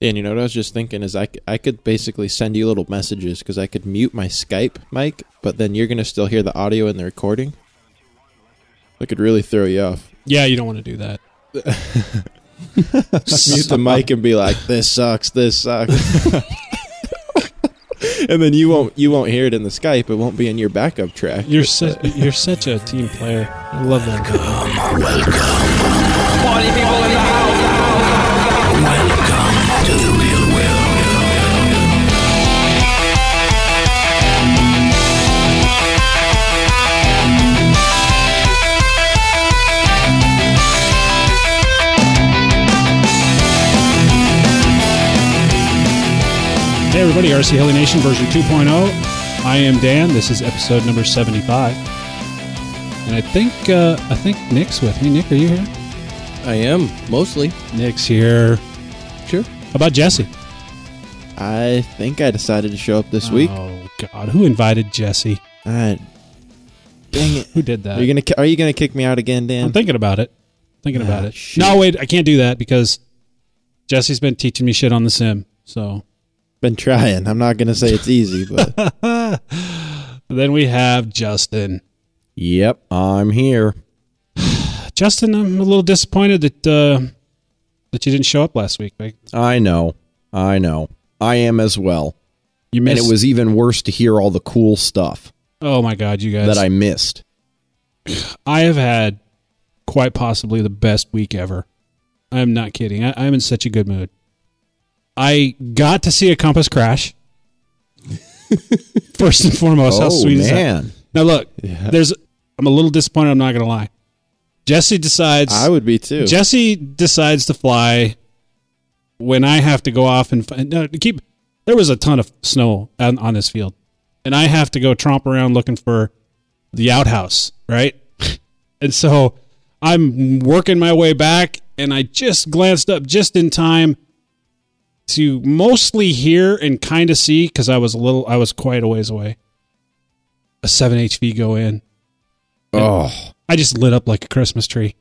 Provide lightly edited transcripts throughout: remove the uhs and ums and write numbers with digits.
And you know what I was just thinking is I could basically send you little messages because I could mute my Skype mic, but then you're going to still hear the audio in the recording. I could really throw you off. Yeah, you don't want to do that. Mute the mic and be like, this sucks, this sucks. And then you won't hear it in the Skype. It won't be in your backup track. You're such a team player. I love that. Welcome. Party people in the house. Welcome to the real world. Hey everybody, R.C. Hilly Nation version 2.0. I am Dan. This is episode number 75. And I think Nick's with me. Nick, are you here? I am, mostly. Nick's here. Sure. How about Jesse? I think I decided to show up this week. Oh, God. Who invited Jesse? All right. Dang it. Who did that? Are you gonna kick me out again, Dan? I'm thinking about it. Shit. No, wait. I can't do that because Jesse's been teaching me shit on the sim. So. Been trying. I'm not going to say it's easy, but. Then we have Justin. Yep. I'm here. Justin, I'm a little disappointed that you didn't show up last week, right? I know. I am as well. You missed. And it was even worse to hear all the cool stuff. Oh my God, you guys. That I missed. I have had quite possibly the best week ever. I'm not kidding. I'm in such a good mood. I got to see a Compass crash. First and foremost, how sweet is that? Now look, yeah. I'm a little disappointed, I'm not going to lie. Jesse decides... I would be too. Jesse decides to fly when I have to go off and... There was a ton of snow on this field. And I have to go tromp around looking for the outhouse, right? And so I'm working my way back and I just glanced up just in time to mostly hear and kind of see, because I was quite a ways away, a 7 HV go in. Oh... I just lit up like a Christmas tree.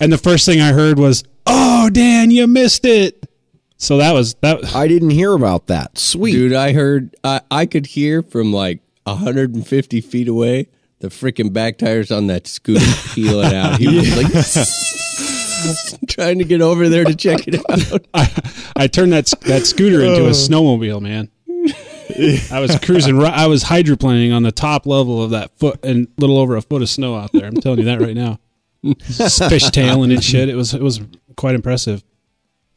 And the first thing I heard was, "Oh, Dan, you missed it." So that was that. I didn't hear about that. Sweet. Dude, I heard, I could hear from like 150 feet away, the freaking back tires on that scooter peeling out. He was like trying to get over there to check it out. I turned that scooter into a snowmobile, man. I was cruising. I was hydroplaning on the top level of that foot and a little over a foot of snow out there. I'm telling you that right now. Fishtailing and shit. It was quite impressive.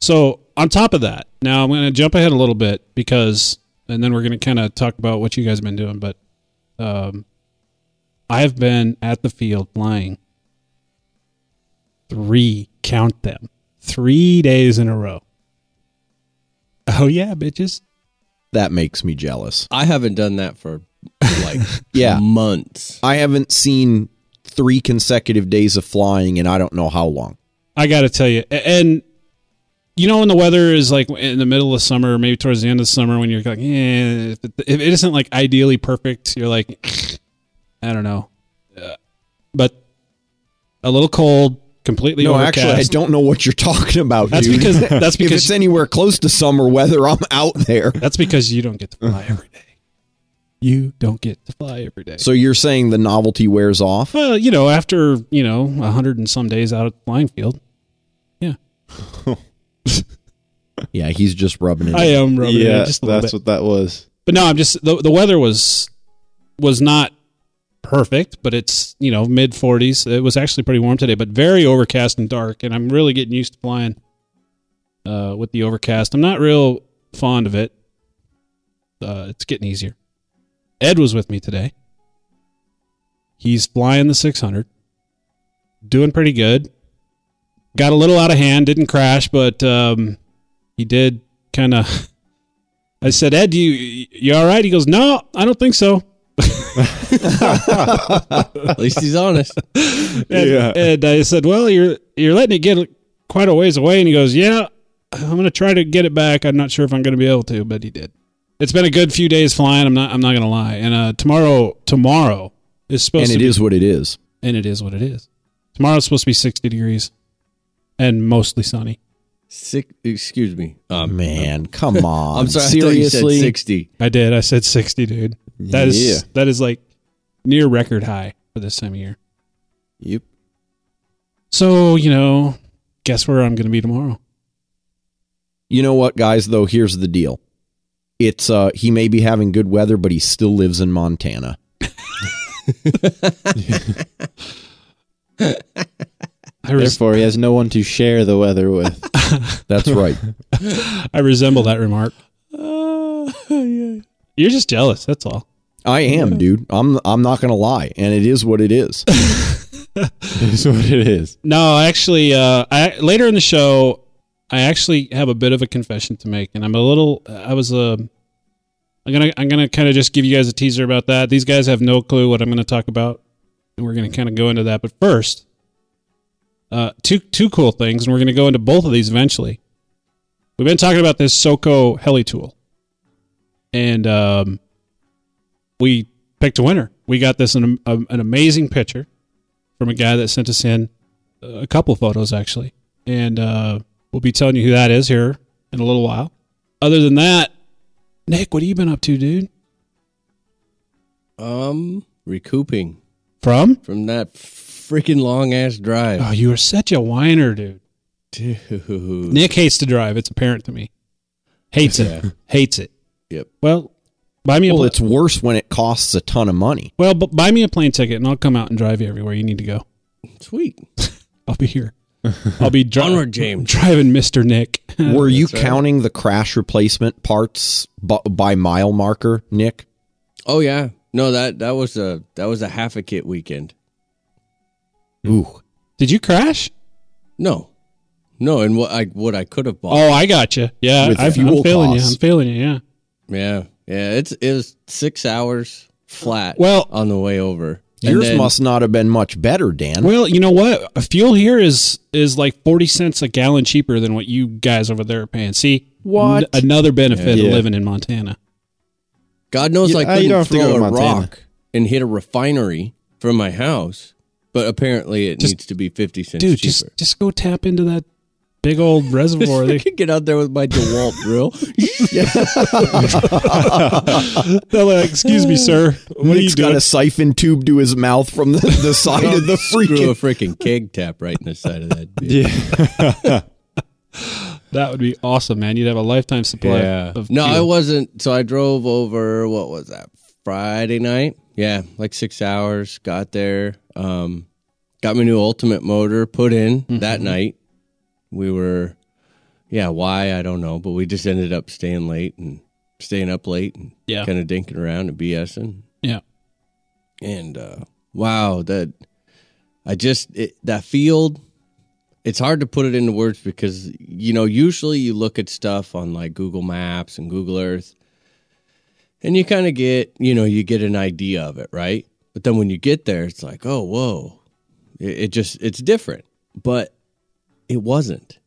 So on top of that, now I'm going to jump ahead a little bit and then we're going to kind of talk about what you guys have been doing. But I have been at the field flying 3 days in a row. Oh yeah, bitches. That makes me jealous. I haven't done that for like months. I haven't seen 3 consecutive days of flying in I don't know how long. I got to tell you. And you know when the weather is like in the middle of summer, maybe towards the end of summer when you're like, yeah, if it isn't like ideally perfect, you're like, I don't know. But a little cold. Completely overcast. Actually, I don't know what you're talking about. That's dude. Because that's because if it's anywhere close to summer weather, I'm out there. That's because you don't get to fly every day. So you're saying the novelty wears off? Well, after 100 and some days out of the flying field, yeah. Yeah, he's just rubbing it. I am rubbing it. Yeah, that's what that was. But no, I'm just the weather was not perfect, but it's mid 40s. It was actually pretty warm today, but very overcast and dark, and I'm really getting used to flying with the overcast. I'm not real fond of it. It's getting easier. Ed was with me today. He's flying the 600, doing pretty good. Got a little out of hand, didn't crash, but he did kind of. I said, Ed, you all right? He goes, no, I don't think so. At least he's honest. And I said, well, you're letting it get quite a ways away. And he goes, yeah, I'm going to try to get it back. I'm not sure if I'm going to be able to, but he did. It's been a good few days flying. I'm not going to lie. And tomorrow is supposed to be. And it is what it is. Tomorrow's supposed to be 60 degrees and mostly sunny. Excuse me. Man, come on. I'm sorry. Seriously? I thought you said 60. I did. I said 60, dude. That is like near record high for this time of year. Yep. So, guess where I'm going to be tomorrow. You know what, guys, though? Here's the deal. It's he may be having good weather, but he still lives in Montana. Therefore, he has no one to share the weather with. That's right. I resemble that remark. Yeah. You're just jealous. That's all. I am, dude. I'm not going to lie. And it is what it is. It is what it is. No, actually, later in the show, I actually have a bit of a confession to make. And I'm going to kind of just give you guys a teaser about that. These guys have no clue what I'm going to talk about. And we're going to kind of go into that. But first, two cool things, and we're going to go into both of these eventually. We've been talking about this Soko heli tool, and we picked a winner. We got this an amazing picture from a guy that sent us in a couple photos, actually, and we'll be telling you who that is here in a little while. Other than that, Nick, what have you been up to, dude? Recouping. From that freaking long-ass drive. Oh, you are such a whiner, dude. Dude. Nick hates to drive. It's apparent to me. Hates it. Hates it. Yep. Well, buy me a... Well, it's worse when it costs a ton of money. Well, but buy me a plane ticket, and I'll come out and drive you everywhere you need to go. Sweet. I'll be here. I'll be driving Mr. Nick. Were you counting the crash replacement parts by mile marker, Nick? Oh, yeah. No, that was a half a kit weekend. Ooh. Did you crash? No, and what I could have bought. Oh, I got you. Yeah, I'm failing you, yeah. Yeah, it was 6 hours flat on the way over. Yours must not have been much better, Dan. Well, you know what? Fuel here is like 40 cents a gallon cheaper than what you guys over there are paying. See? What? Another benefit of living in Montana. God knows I couldn't throw a rock and hit a refinery from my house. But apparently it needs to be 50 cents cheaper. Dude, just go tap into that big old reservoir. I can get out there with my DeWalt drill. They're like, excuse me, sir. He's got a siphon tube to his mouth from the side of the freaking... Screw a freaking keg tap right in the side of that. Yeah. That would be awesome, man. You'd have a lifetime supply of fuel. I wasn't. So I drove over, what was that, Friday night? Yeah, like 6 hours, got there, got my new Ultimate motor put in that night. We were, why, I don't know, but we just ended up staying up late and kind of dinking around and BSing. Yeah. And, wow, that field, it's hard to put it into words because, usually you look at stuff on like Google Maps and Google Earth. And you kind of get, you get an idea of it, right? But then when you get there, it's like, oh, whoa. It's different. But it wasn't.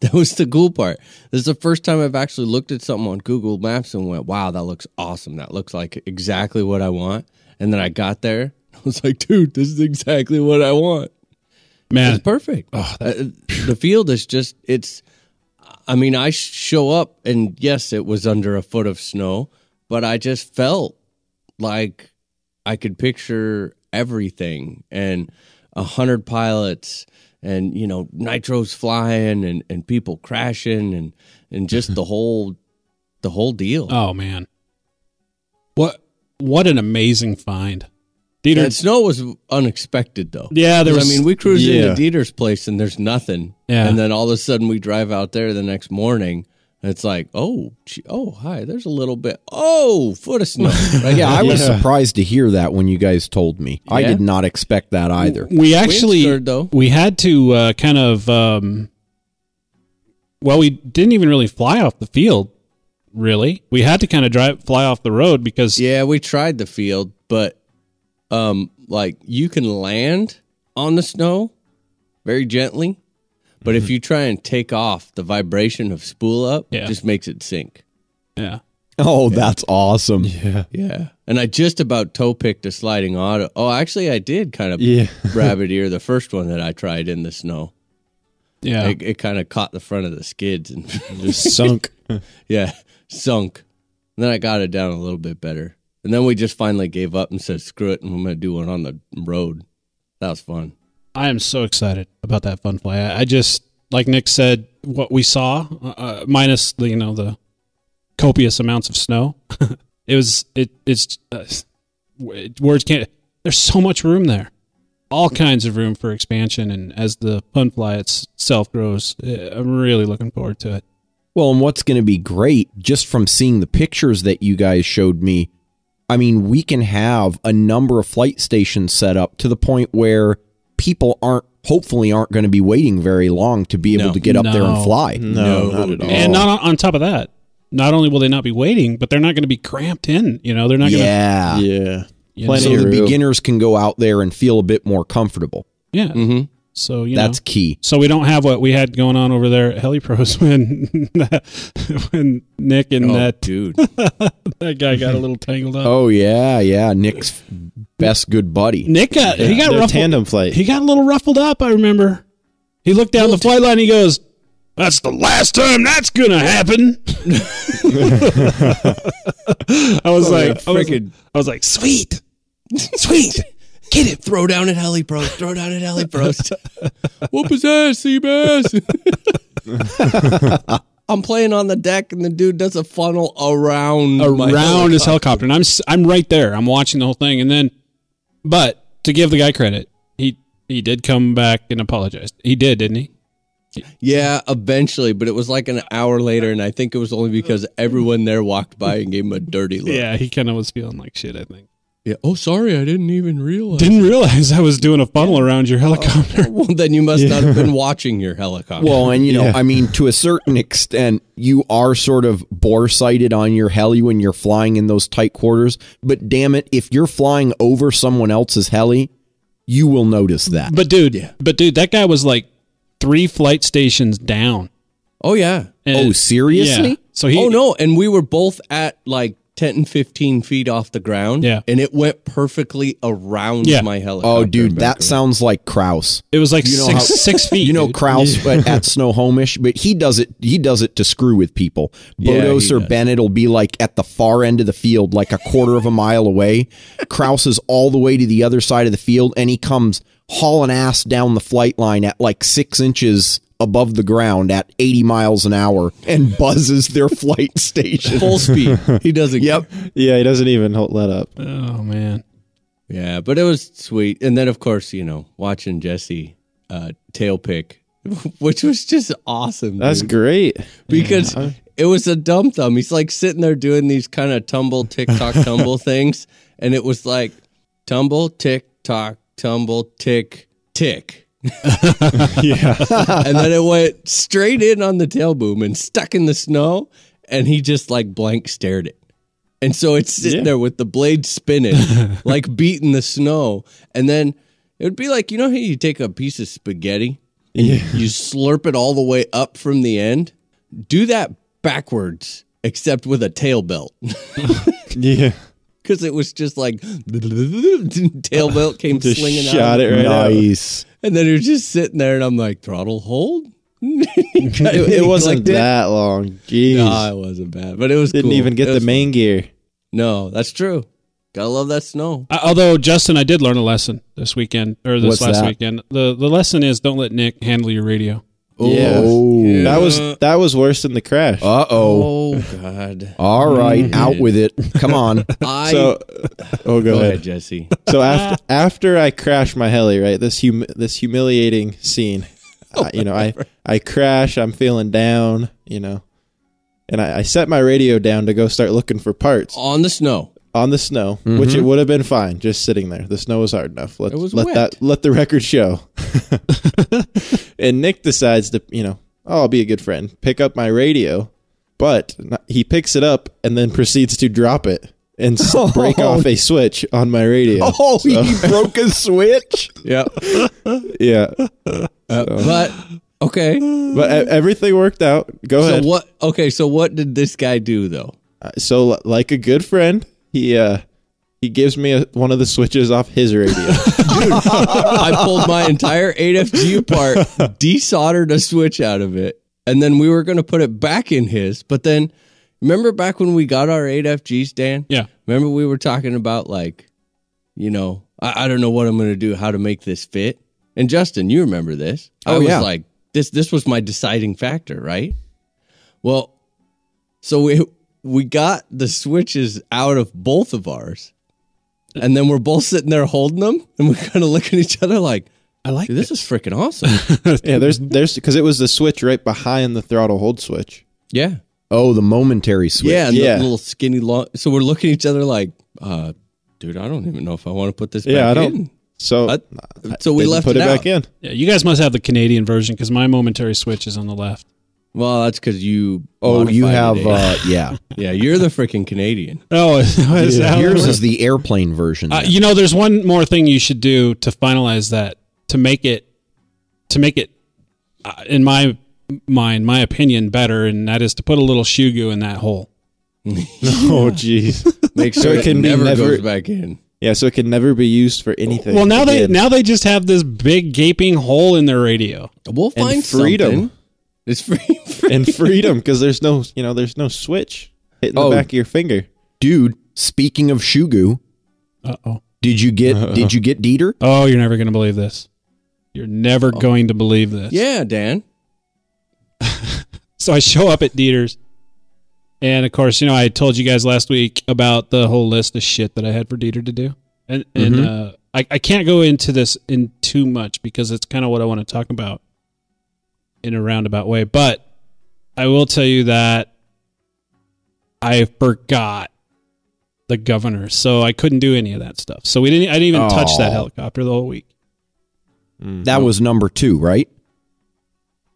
That was the cool part. This is the first time I've actually looked at something on Google Maps and went, wow, that looks awesome. That looks like exactly what I want. And then I got there. I was like, dude, this is exactly what I want. Man. It's perfect. Oh, the field is just, I show up and yes, it was under a foot of snow. But I just felt like I could picture everything and 100 pilots and, nitros flying and people crashing and just the whole deal. Oh, man. What an amazing find. Dieter. And snow was unexpected, though. Yeah, there was. We cruised into Dieter's place and there's nothing. Yeah. And then all of a sudden we drive out there the next morning. It's like, oh, hi, there's a little bit. Oh, foot of snow. Right? Yeah, I was surprised to hear that when you guys told me. Yeah. I did not expect that either. We actually, we had to kind of, we didn't even really fly off the field, really. We had to kind of fly off the road because... Yeah, we tried the field, but you can land on the snow very gently. But if you try and take off, the vibration of spool up just makes it sink. Yeah. Oh, that's awesome. Yeah. Yeah. And I just about toe-picked a sliding auto. Oh, actually, I did kind of rabbit ear the first one that I tried in the snow. Yeah. It kind of caught the front of the skids and just sunk. Yeah, sunk. And then I got it down a little bit better. And then we just finally gave up and said, screw it, and we're going to do one on the road. That was fun. I am so excited about that fun fly. I just, like Nick said, what we saw, minus the, you know, the copious amounts of snow. Words can't. There's so much room there, all kinds of room for expansion, and as the fun fly itself grows, I'm really looking forward to it. Well, and what's going to be great, just from seeing the pictures that you guys showed me, I mean, we can have a number of flight stations set up to the point where people hopefully aren't going to be waiting very long to be able to get up there and fly. No, not at all. And not on top of that, not only will they not be waiting, but they're not going to be cramped in. You know, they're not going to. Yeah. Yeah. Plenty of beginners can go out there and feel a bit more comfortable. Yeah. Mm-hmm. So, that's key. So we don't have what we had going on over there at Heli-Pros when Nick and that guy got a little tangled up. Oh yeah, Nick's best good buddy. Nick got ruffled. Tandem flight. He got a little ruffled up. I remember. He looked down the flight line. And he goes, "That's the last time that's gonna happen." I was like, sweet. Get it. Throw down at Heli-Pros. Whoop his ass, Seabass. I'm playing on the deck, and the dude does a funnel around his helicopter, and I'm right there. I'm watching the whole thing, and then, but to give the guy credit, he did come back and apologized. He did, didn't he? Yeah, eventually, but it was like an hour later, and I think it was only because everyone there walked by and gave him a dirty look. Yeah, he kind of was feeling like shit, I think. Yeah. Oh, sorry, I didn't even realize. Didn't realize I was doing a funnel around your helicopter. Well, then you must not have been watching your helicopter. Well, and, I mean, to a certain extent, you are sort of boresighted on your heli when you're flying in those tight quarters. But damn it, if you're flying over someone else's heli, you will notice that. But, dude, that guy was like 3 flight stations down. Oh, yeah. And, seriously? Yeah. So and we were both at, like, 10 and 15 feet off the ground, and it went perfectly around my helicopter. Oh, dude, that sounds like Kraus. It was like 6 feet. You know Kraus at Snohomish, but he does it to screw with people. Bodos or Bennett will be like at the far end of the field, like a quarter of a mile away. Kraus is all the way to the other side of the field, and he comes hauling ass down the flight line at like 6 inches above the ground at 80 miles an hour and buzzes their flight station. Full speed. He doesn't. Yep. Yeah, he doesn't even let up. Oh, man. Yeah, but it was sweet. And then, of course, watching Jesse tail pick, which was just awesome. Dude. That's great. Because it was a dumb thumb. He's like sitting there doing these kind of tumble, tick-tock, tumble things. And it was like tumble, tick-tock, tumble, tick, tick. Yeah. And then it went straight in on the tail boom and stuck in the snow, and he just like blank stared it. And so it's sitting there with the blade spinning, like beating the snow. And then it would be like, how you take a piece of spaghetti and you slurp it all the way up from the end? Do that backwards, except with a tail belt. Yeah. Because it was just like tail belt came just slinging out. Shot it right nice. Out. And then he was just sitting there, and I'm like, throttle hold? it wasn't that long. Jeez. No, it wasn't bad, but it was Didn't cool. even get it the main fun. Gear. No, that's true. Gotta love that snow. Although, Justin, I did learn a lesson this weekend, or this What's last that? Weekend. The lesson is don't let Nick handle your radio. Oh, yeah. That was worse than the crash. Oh, God. All right. Mm-hmm. Out with it. Come on. Go ahead, Jesse. So after I crashed my heli, right, this humiliating scene, I crash, I'm feeling down, and I set my radio down to go start looking for parts. On the snow, mm-hmm. which it would have been fine just sitting there. The snow was hard enough. Let the record show. And Nick decides to, I'll be a good friend, pick up my radio, but he picks it up and then proceeds to drop it and break off a switch on my radio. Oh, so. He broke a switch? Yep. Yeah. But, okay. But everything worked out. Go ahead. So what did this guy do, though? So, like a good friend, He He gives me one of the switches off his radio. Dude, I pulled my entire 8FG apart, desoldered a switch out of it, and then we were going to put it back in his. But then, remember back when we got our 8FGs, Dan? Yeah. Remember we were talking about, like, you know, I don't know what I'm going to do, how to make this fit? And Justin, you remember this. I was like, this was my deciding factor, right? Well, so we got the switches out of both of ours. And then we're both sitting there holding them, and we're kind of looking at each other like, "I like this is freaking awesome." Yeah, there's because it was the switch right behind the throttle hold switch. Yeah. Oh, the momentary switch. Yeah, and the little skinny long. So we're looking at each other like, "Dude, I don't even know if I want to put this back in." Don't. So, so we left it back in. Yeah, you guys must have the Canadian version because my momentary switch is on the left. Well, that's because you. Oh, you have. Yeah, you're the freaking Canadian. Oh, yours is the airplane version. You know, there's one more thing you should do to finalize that to make it, in my mind, my opinion, better, and that is to put a little Shoe Goo in that hole. Oh, geez. Make sure it can never goes back in. Yeah, so it can never be used for anything. Well, now they just have this big gaping hole in their radio. We'll find freedom. Something. It's free. And freedom, because there's no switch hitting the back of your finger. Dude, speaking of Shoe Goo, did you get Dieter? Oh, you're never going to believe this. Yeah, Dan. So I show up at Dieter's, and of course, you know, I told you guys last week about the whole list of shit that I had for Dieter to do, and I can't go into this in too much because it's kind of what I want to talk about in a roundabout way, but I will tell you that I forgot the governor, so I couldn't do any of that stuff. So I didn't even touch that helicopter the whole week. Mm-hmm. That was number 2, right?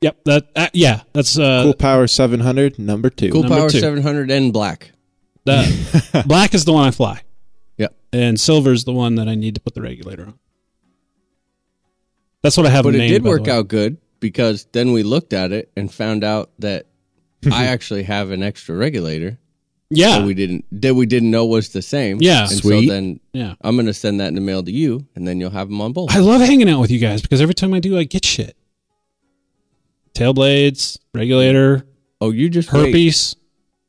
Yep. That's Cool Power 700 number 2. Cool Power 700 and black. The black is the one I fly. Yep. And silver is the one that I need to put the regulator on. That's what I have. But it did work out good. Because then we looked at it and found out that I actually have an extra regulator. Yeah, that we didn't know was the same. Yeah, and sweet. So then I'm gonna send that in the mail to you, and then you'll have them on both. I love hanging out with you guys because every time I do, I get shit. Tail blades, regulator. Oh, you just herpes.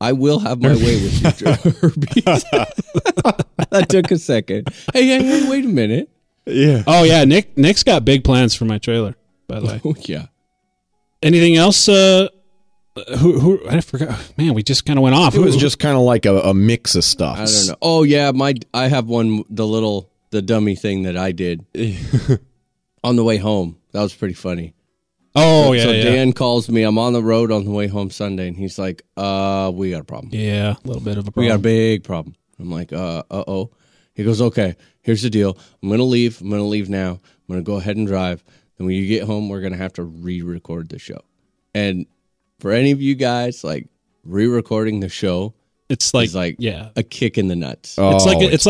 Wait. I will have my way with you, herpes. That took a second. Hey, wait a minute. Yeah. Oh yeah, Nick's got big plans for my trailer. By the way, yeah. Anything else? Who? I forgot. Man, we just kind of went off. It was just kind of like a mix of stuff. I don't know. Oh yeah, I have one. The dummy thing that I did on the way home. That was pretty funny. Oh yeah. So Dan calls me. I'm on the road on the way home Sunday, and he's like, we got a problem." Yeah, a little bit of a problem. We got a big problem. I'm like, oh." He goes, "Okay, here's the deal. I'm gonna leave. I'm gonna leave now. I'm gonna go ahead and drive. And when you get home, we're going to have to re-record the show." And for any of you guys, like, re-recording the show, it's like a kick in the nuts. Oh, it's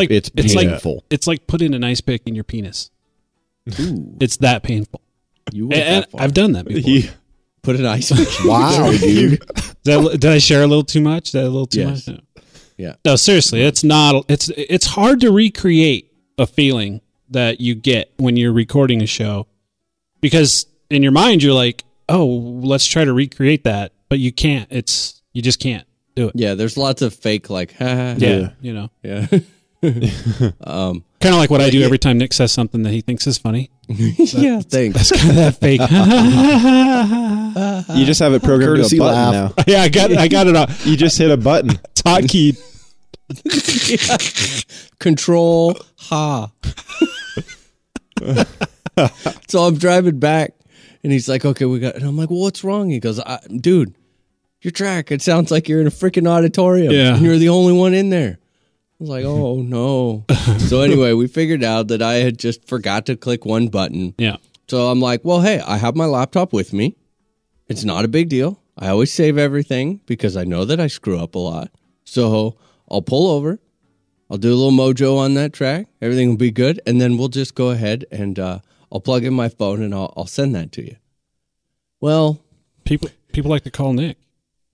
painful. It's like putting an ice pick in your penis. Ooh. It's that painful. I've done that before. Put an ice pick. Wow, dude. Did I share a little too much? Yes. No. Yeah. No, seriously, it's hard to recreate a feeling that you get when you're recording a show. Because in your mind, you're like, oh, let's try to recreate that. But you can't. You just can't do it. Yeah, there's lots of fake, like, ha. Yeah, you know. Yeah. Kind of like what I do every time Nick says something that he thinks is funny. Yeah, thanks. That's kind of that fake. You just have it programmed to a button now. Yeah, I got it off. You just hit a button. Hot key. Control, ha. So I'm driving back, and he's like, "Okay, we got." And I'm like, "Well, what's wrong?" He goes, "Dude, your track. It sounds like you're in a freaking auditorium. Yeah. And you're the only one in there." I was like, "Oh no." So anyway, we figured out that I had just forgot to click one button. Yeah. So I'm like, "Well, hey, I have my laptop with me. It's not a big deal. I always save everything because I know that I screw up a lot. So I'll pull over. I'll do a little mojo on that track. Everything will be good, and then we'll just go ahead and." I'll plug in my phone and I'll send that to you. Well, people like to call Nick.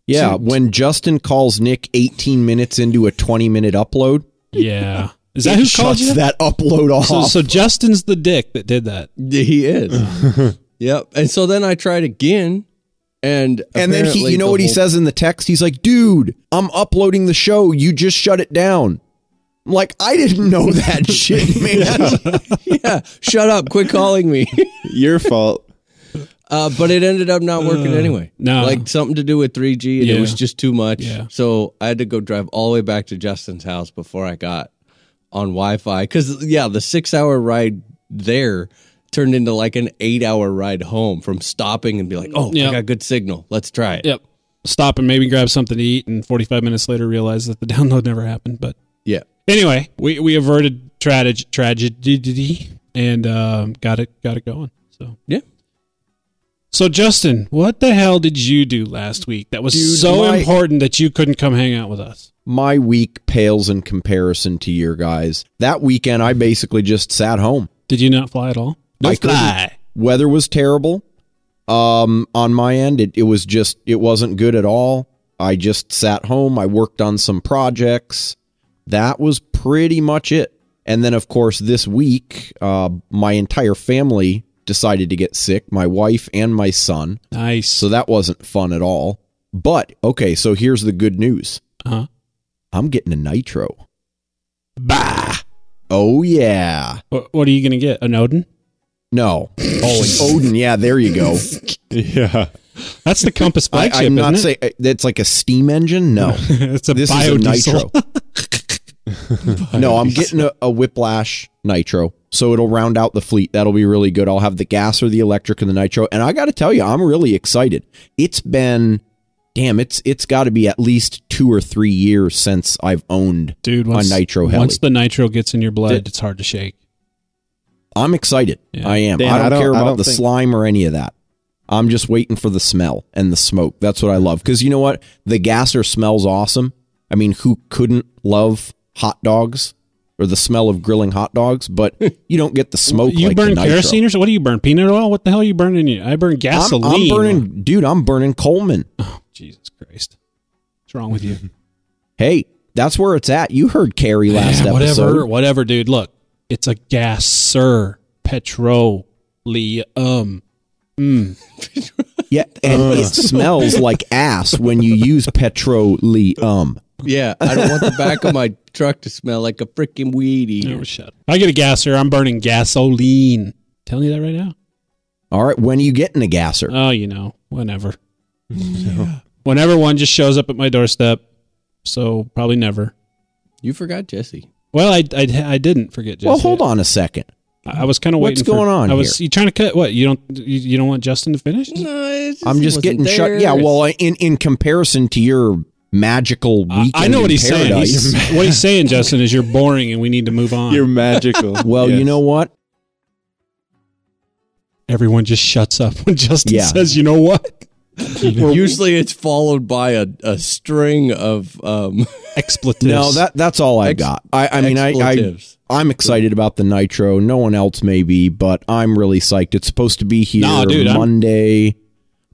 Yeah, when Justin calls Nick 18 minutes into a 20-minute upload. Yeah. Is that who called you? That upload off. So Justin's the dick that did that. He is. Yep. And so then I tried again. And then he, you know what he says in the text? He's like, dude, I'm uploading the show. You just shut it down. I'm like, I didn't know that shit, man. Yeah. Shut up. Quit calling me. Your fault. But it ended up not working anyway. No. Like something to do with 3G, and it was just too much. Yeah. So I had to go drive all the way back to Justin's house before I got on Wi-Fi. Because, the 6-hour ride there turned into like an 8-hour ride home from stopping and be like, oh, I got good signal. Let's try it. Yep. Stop and maybe grab something to eat, and 45 minutes later realize that the download never happened. But yeah. Anyway, we averted tragedy and got it going. So yeah. So Justin, what the hell did you do last week that was important that you couldn't come hang out with us? My week pales in comparison to your guys. That weekend, I basically just sat home. Did you not fly at all? No fly. Weather was terrible. On my end, it wasn't good at all. I just sat home. I worked on some projects. That was pretty much it. And then, of course, this week, my entire family decided to get sick. My wife and my son. Nice. So that wasn't fun at all. But, okay, so here's the good news. Uh-huh. I'm getting a nitro. Bah! Oh, yeah. What are you going to get? An Odin? No. Oh, an Odin. Yeah, there you go. Yeah. That's the Compass flagship, isn't it? I'm not saying it's like a steam engine. No. This is a nitro. No, I'm getting a Whiplash nitro, so it'll round out the fleet. That'll be really good. I'll have the gas or the electric and the nitro, and I got to tell you, I'm really excited. It's been, it's got to be at least 2 or 3 years since I've owned a nitro heli. Once the nitro gets in your blood, it's hard to shake. I'm excited. Yeah. I am. Damn, I don't care about the slime or any of that. I'm just waiting for the smell and the smoke. That's what I love, because you know what? The gasser smells awesome. I mean, who couldn't love hot dogs or the smell of grilling hot dogs? But you don't get the smoke. You like burn kerosene or what do you burn? Peanut oil? What the hell are you burning? I burn gasoline. I'm burning Coleman. Oh, Jesus Christ. What's wrong with you? Hey, that's where it's at. You heard Carrie last episode. Whatever, dude. Look, it's a gasser. Petroleum. Yeah, and it smells like ass when you use petroleum. Yeah, I don't want the back of my truck to smell like a freaking weedy. No, shut up. I get a gasser. I'm burning gasoline. I'm telling you that right now. All right, when are you getting a gasser? Oh, whenever. Yeah. Whenever one just shows up at my doorstep, so probably never. You forgot Jesse. Well, I didn't forget Jesse. Well, hold on a second. I was kind of waiting. What's going on? You trying to cut? What you don't want Justin to finish? No, I'm just getting shut. Yeah, well, in comparison to your magical weekend, I know what he's saying. What he's saying, Justin, is you're boring and we need to move on. You're magical. Well, yes. You know what? Everyone just shuts up when Justin says, "You know what." Usually it's followed by a string of expletives. No, that's all I got. I'm excited about the nitro. No one else may be, but I'm really psyched. It's supposed to be here Monday.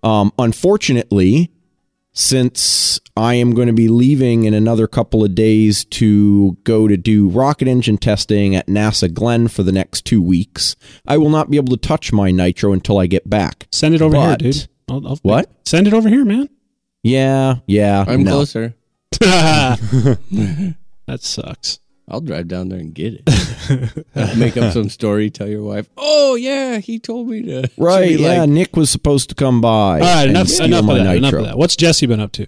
Unfortunately, since I am going to be leaving in another couple of days to go to do rocket engine testing at NASA Glenn for the next 2 weeks, I will not be able to touch my nitro until I get back. Send it over here, dude. I'll what? Send it over here, man. Yeah. I'm closer. That sucks. I'll drive down there and get it. Make up some story, tell your wife, oh, yeah, he told me to. Right, yeah, Nick was supposed to come by. All right, enough of that. What's Jesse been up to?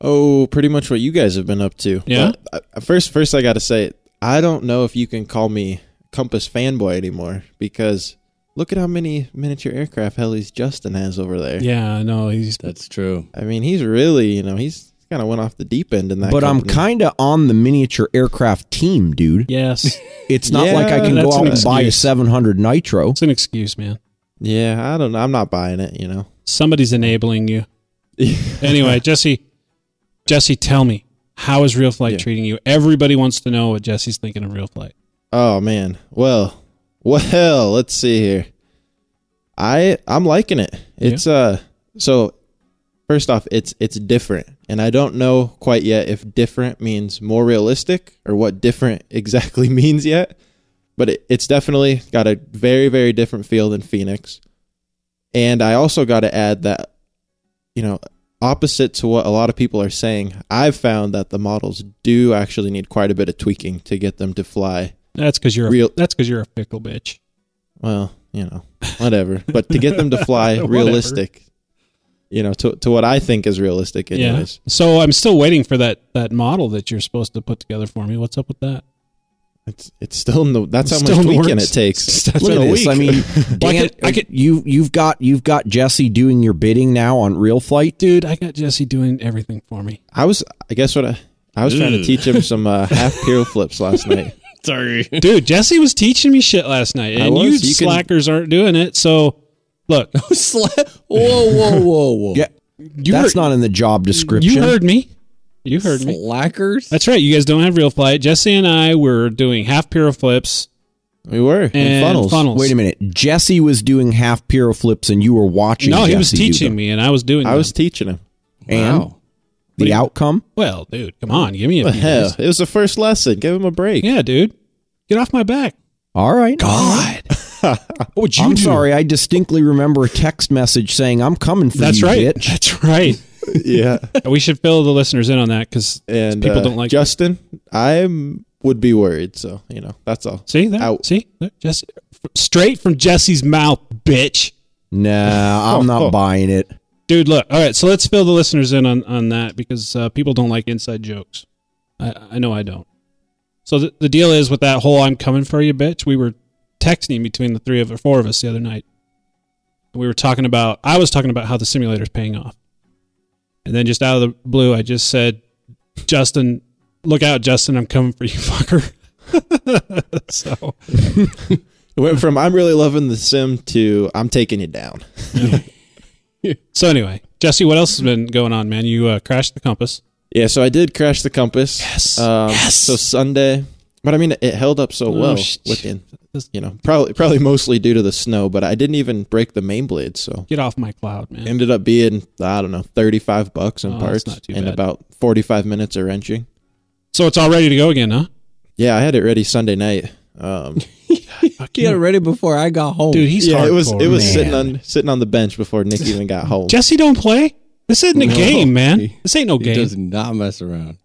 Oh, pretty much what you guys have been up to. Yeah. Well, first I got to say, I don't know if you can call me Compass fanboy anymore, because look at how many miniature aircraft helis Justin has over there. Yeah, I know. That's true. I mean, he's really, he's kind of went off the deep end in that. But company. I'm kind of on the miniature aircraft team, dude. Yes. It's not like I can go out and buy a 700 nitro. It's an excuse, man. Yeah, I don't know. I'm not buying it, Somebody's enabling you. Anyway, Jesse, tell me, how is Real Flight treating you? Everybody wants to know what Jesse's thinking of Real Flight. Oh, man. Well, let's see here. I'm liking it. It's so First off, it's different, and I don't know quite yet if different means more realistic or what different exactly means yet, but it's definitely got a very, very different feel than Phoenix. And I also got to add that, you know, opposite to what a lot of people are saying, I've found that the models do actually need quite a bit of tweaking to get them to fly. That's because you're a fickle bitch. Well, you know, whatever. But to get them to fly realistic, you know, to what I think is realistic anyways. Yeah. So I'm still waiting for that model that you're supposed to put together for me. What's up with that? It's still in the, that's how much weekend it takes. Look at this. I mean, Dan, you've got Jesse doing your bidding now on Real Flight. Dude, I got Jesse doing everything for me. I was trying to teach him some half peel flips last night. Sorry. Dude, Jesse was teaching me shit last night, and you slackers aren't doing it. So look. Whoa. Yeah. That's not in the job description. You heard me. Slackers? That's right. You guys don't have Real Flight. Jesse and I were doing half pyro flips. We were. And funnels. Wait a minute. Jesse was doing half pyro flips and you were watching. No, Jesse, he was teaching me and I was doing I was teaching him. And wow. The outcome? Well, dude, come on. Give me a hell. It was the first lesson. Give him a break. Yeah, dude. Get off my back. All right. God. I'm sorry. I distinctly remember a text message saying, I'm coming for you, bitch. That's right. Yeah, we should fill the listeners in on that because people don't like Justin. I would be worried, so you know that's all. See that? See, just straight from Jesse's mouth, bitch. Nah, I'm not buying it, dude. Look, all right, so let's fill the listeners in on that because people don't like inside jokes. I know I don't. So the deal is with that whole "I'm coming for you, bitch." We were texting between the four of us the other night. We were talking about. I was talking about how the simulator's paying off. And then just out of the blue, I just said, Justin, look out, Justin, I'm coming for you, fucker. So it went from I'm really loving the sim to I'm taking you down. So anyway, Jesse, what else has been going on, man? You crashed the Compass. Yeah, so I did crash the Compass. Yes. So Sunday, but I mean, it held up so well within, you know, probably mostly due to the snow, but I didn't even break the main blade. So get off my cloud, man. Ended up being, I don't know, $35 in parts and about 45 minutes of wrenching. So it's all ready to go again, huh? Yeah, I had it ready Sunday night. He had it ready before I got home. Dude, he's hardcore, it was man. sitting on the bench before Nick even got home. Jesse don't play. This isn't a game, man. This ain't no game. He does not mess around.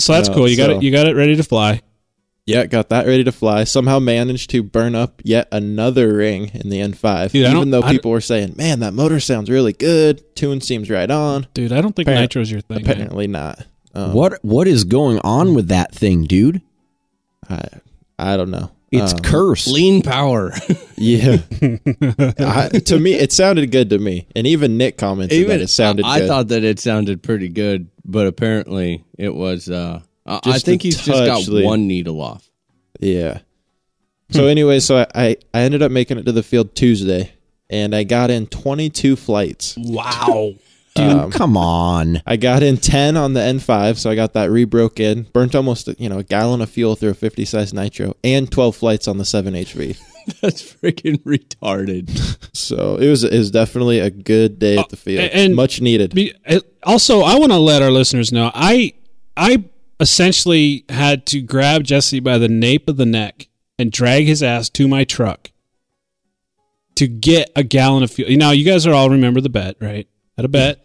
So that's cool. You got it ready to fly. Yeah, got that ready to fly. Somehow managed to burn up yet another ring in the N5. Dude, even though people were saying, man, that motor sounds really good. Tune seems right on. Dude, I don't think nitro's your thing. Apparently not. What is going on with that thing, dude? I don't know. It's cursed. Lean power. Yeah. To me, it sounded good to me. And even Nick commented that it sounded good. I thought that it sounded pretty good, but apparently it was... I think he's just got one needle off. Yeah. So anyway, I ended up making it to the field Tuesday, and I got in 22 flights. Wow. Dude, come on. I got in 10 on the N5, so I got that rebroke in. Burnt almost a gallon of fuel through a 50-size nitro, and 12 flights on the 7 HV. That's freaking retarded. So it was definitely a good day at the field. And much needed. Also, I want to let our listeners know, I essentially had to grab Jesse by the nape of the neck and drag his ass to my truck to get a gallon of fuel. Now, you guys are all remember the bet, right? Had a bet.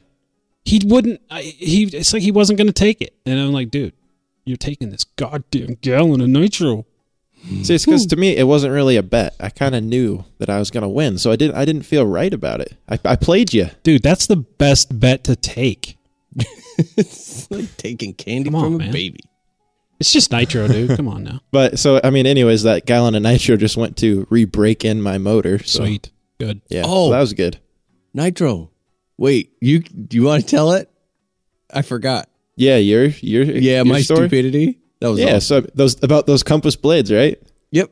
He wouldn't. It's like he wasn't going to take it. And I'm like, dude, you're taking this goddamn gallon of nitro. See, it's because to me, it wasn't really a bet. I kind of knew that I was going to win, so I didn't feel right about it. I played you. Dude, that's the best bet to take. It's like taking candy from a baby. It's just nitro, dude. Come on now. But so, I mean, anyways, that gallon of nitro just went to re-break in my motor. So. Sweet. Good. Yeah. Oh, so that was good. Nitro. Wait, do you want to tell it? I forgot. Yeah, your my story? Stupidity. That was awesome. So about those Compass blades, right? Yep.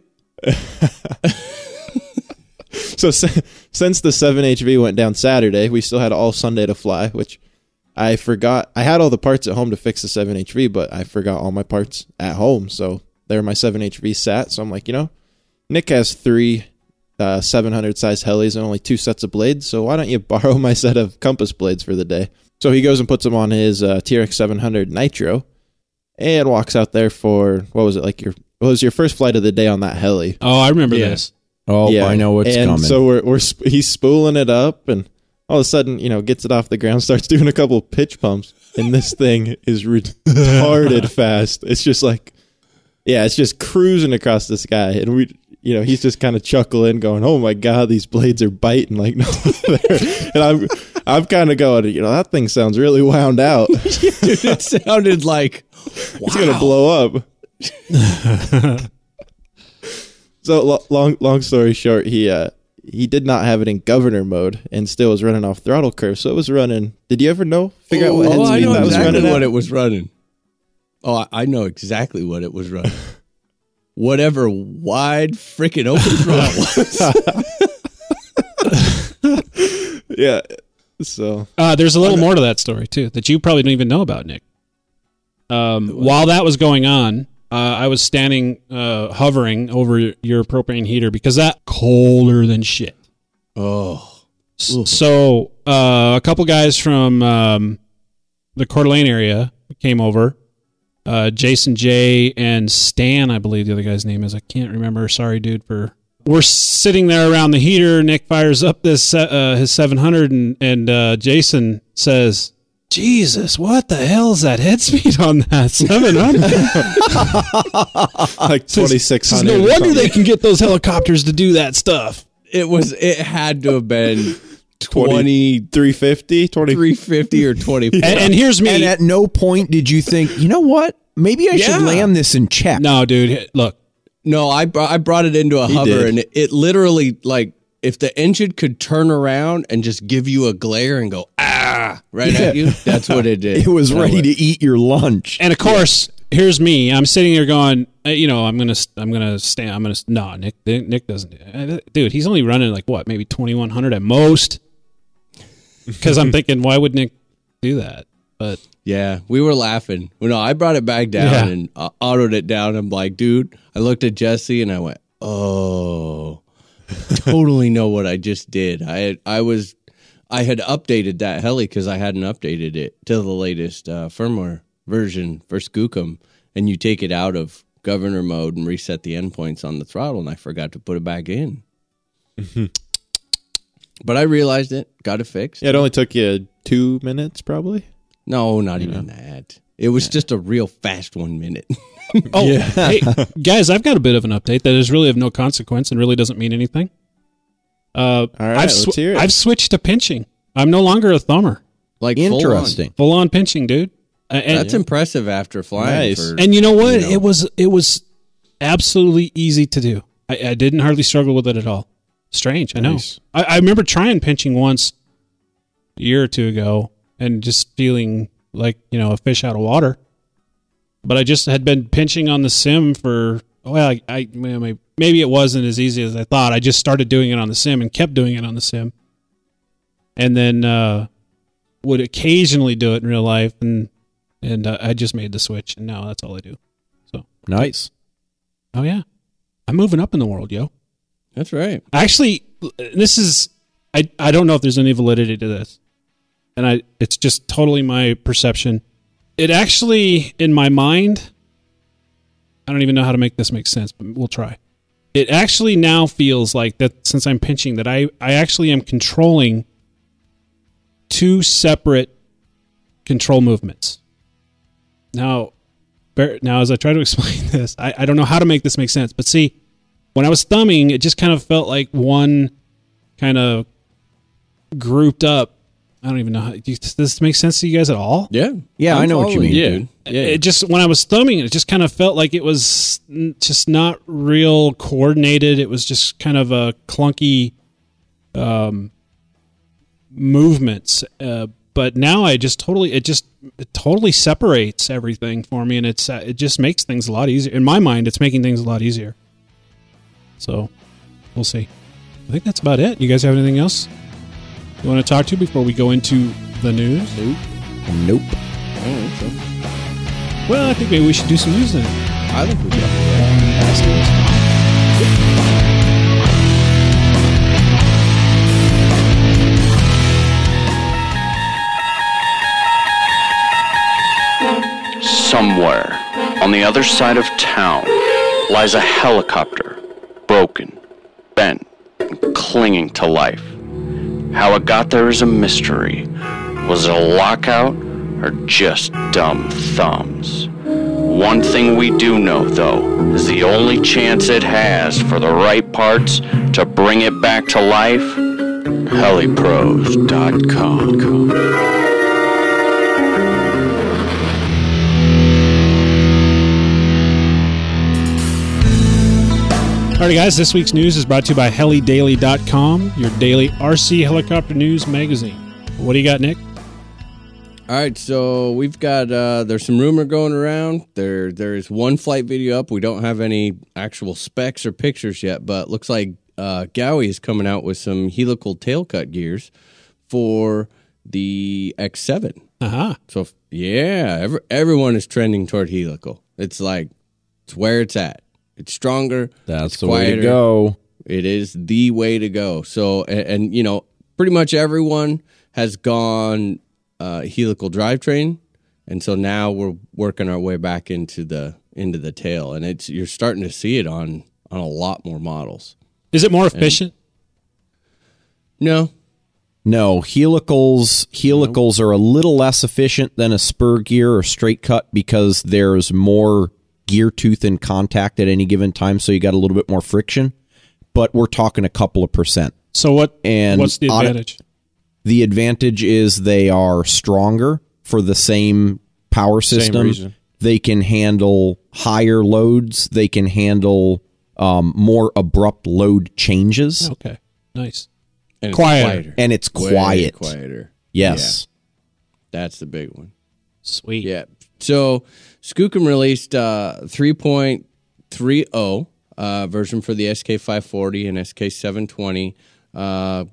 So since the 7HV went down Saturday, we still had all Sunday to fly, which. I forgot. I had all the parts at home to fix the 7HV, but I forgot all my parts at home. So there my 7HV sat. So I'm like, Nick has three 700 size helis and only two sets of blades. So why don't you borrow my set of Compass blades for the day? So he goes and puts them on his TRX 700 Nitro and walks out there for, what was it, like your, what was your first flight of the day on that heli? Oh, I remember this. Oh, yeah. I know what's coming. And so he's spooling it up, and all of a sudden, you know, gets it off the ground, starts doing a couple of pitch pumps, and this thing is retarded fast. It's just like, yeah, it's just cruising across the sky, and we, you know, he's just kind of chuckling, going, "Oh my God, these blades are biting like no other." And I'm kind of going, you know, that thing sounds really wound out. Dude, it sounded like, wow, it's gonna blow up. So long story short, he did not have it in governor mode and still was running off throttle curve. So it was running. Did you ever figure out what head speed that was running at? What it was running. Oh, I know exactly what it was running. Whatever wide freaking open throttle was. Yeah. So there's a little more to that story too that you probably don't even know about, Nick. While that was going on, I was standing, hovering over your propane heater because that colder than shit. Oh, so a couple guys from the Coeur d'Alene area came over. Jason J and Stan, I believe the other guy's name is. I can't remember. Sorry, dude. We're sitting there around the heater. Nick fires up this his 700, and Jason says, "Jesus, what the hell is that head speed on that 700? Like 2,600. No wonder they can get those helicopters to do that stuff. It had to have been 350 or 20. And here's me. And at no point did you think, you know what? Maybe I should land this in check. No, dude. Look. No, I brought it into a hover, and it literally, like, if the engine could turn around and just give you a glare and go, at you, that's what it did. It was ready to eat your lunch. And of course, here's me. I'm sitting here going, you know, I'm gonna stand. I'm gonna Nick doesn't do it. Dude, he's only running like what, maybe 2,100 at most. Because I'm thinking, why would Nick do that? But yeah, we were laughing. Well, no, I brought it back down and autoed it down. I'm like, dude. I looked at Jesse and I went, oh, totally know what I just did. I had updated that heli because I hadn't updated it to the latest firmware version for Skookum, and you take it out of governor mode and reset the endpoints on the throttle, and I forgot to put it back in. Mm-hmm. But I realized it, got it fixed. Yeah, it only took you 2 minutes, probably? No, not even that. It was just a real fast 1 minute. Oh, hey, guys, I've got a bit of an update that is really of no consequence and really doesn't mean anything. All right, let's hear it. I've switched to pinching. I'm no longer a thumber. Like interesting, full on pinching, dude. That's impressive after flying. Nice. And you know what? You know. It was absolutely easy to do. I didn't hardly struggle with it at all. Strange, nice. I know. I remember trying pinching once a year or two ago and just feeling like, you know, a fish out of water. But I just had been pinching on the sim for. Well, maybe it wasn't as easy as I thought. I just started doing it on the sim and kept doing it on the sim. And then would occasionally do it in real life. And I just made the switch. And now that's all I do. So nice. Oh, yeah. I'm moving up in the world, yo. That's right. Actually, this is... I don't know if there's any validity to this. And it's just totally my perception. It actually, in my mind... I don't even know how to make this make sense, but we'll try. It actually now feels like that since I'm pinching that I actually am controlling two separate control movements. Now as I try to explain this, I don't know how to make this make sense, but see, when I was thumbing, it just kind of felt like one kind of grouped up. I don't even know. Does this make sense to you guys at all? Yeah. Yeah, I know what you mean, dude. Yeah. It just, when I was thumbing it, it just kind of felt like it was just not real coordinated. It was just kind of a clunky movements. But now I just totally separates everything for me, and it just makes things a lot easier. In my mind, it's making things a lot easier. So we'll see. I think that's about it. You guys have anything else you want to talk to before we go into the news? Nope. I don't think so. Well, I think maybe we should do some news then. I think we should. Somewhere, on the other side of town, lies a helicopter, broken, bent, and clinging to life. How it got there is a mystery. Was it a lockout, or just dumb thumbs? One thing we do know, though, is the only chance it has for the right parts to bring it back to life, Heli-Pros.com. Alright guys, this week's news is brought to you by helidaily.com, your daily RC helicopter news magazine. What do you got, Nick? Alright, so we've got, there's some rumor going around. There is one flight video up. We don't have any actual specs or pictures yet, but it looks like Gowie is coming out with some helical tail cut gears for the X7. Uh-huh. So, yeah, everyone is trending toward helical. It's like, it's where it's at. It's stronger. That's the way to go. It is the way to go. So, and you know, pretty much everyone has gone helical drivetrain, and so now we're working our way back into the tail, and it's you're starting to see it on a lot more models. Is it more efficient? No, helicals are a little less efficient than a spur gear or straight cut because there's more gear tooth in contact at any given time, so you got a little bit more friction, but we're talking a couple of percent. So what's the advantage? The advantage is they are stronger for the same power system. Same they can handle higher loads. They can handle more abrupt load changes. Okay, nice. And it's quieter. Quieter. Yes. Yeah. That's the big one. Sweet. Yeah. So Skookum released 3.30 version for the SK540 and SK720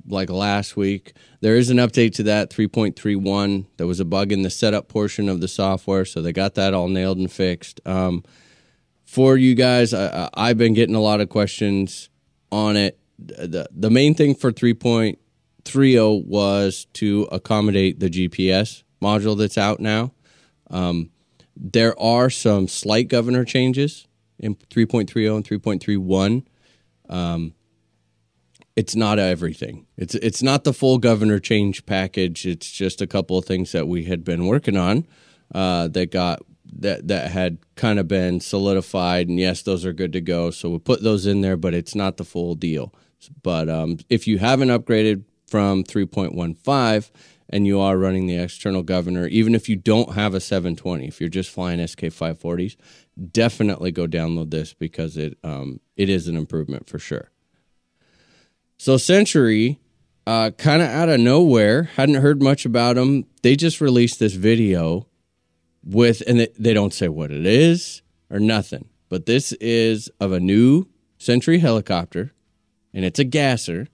like last week. There is an update to that, 3.31. There was a bug in the setup portion of the software, so they got that all nailed and fixed. For you guys, I've been getting a lot of questions on it. The main thing for 3.30 was to accommodate the GPS module that's out now. There are some slight governor changes in 3.30 and 3.31. It's not everything. It's not the full governor change package. It's just a couple of things that we had been working on that had kind of been solidified. And yes, those are good to go. So we put those in there, but it's not the full deal. But if you haven't upgraded from 3.15. and you are running the external governor, even if you don't have a 720, if you're just flying SK540s, definitely go download this because it is an improvement for sure. So Century, kind of out of nowhere, hadn't heard much about them. They just released this video and they don't say what it is or nothing, but this is of a new Century helicopter, and it's a gasser.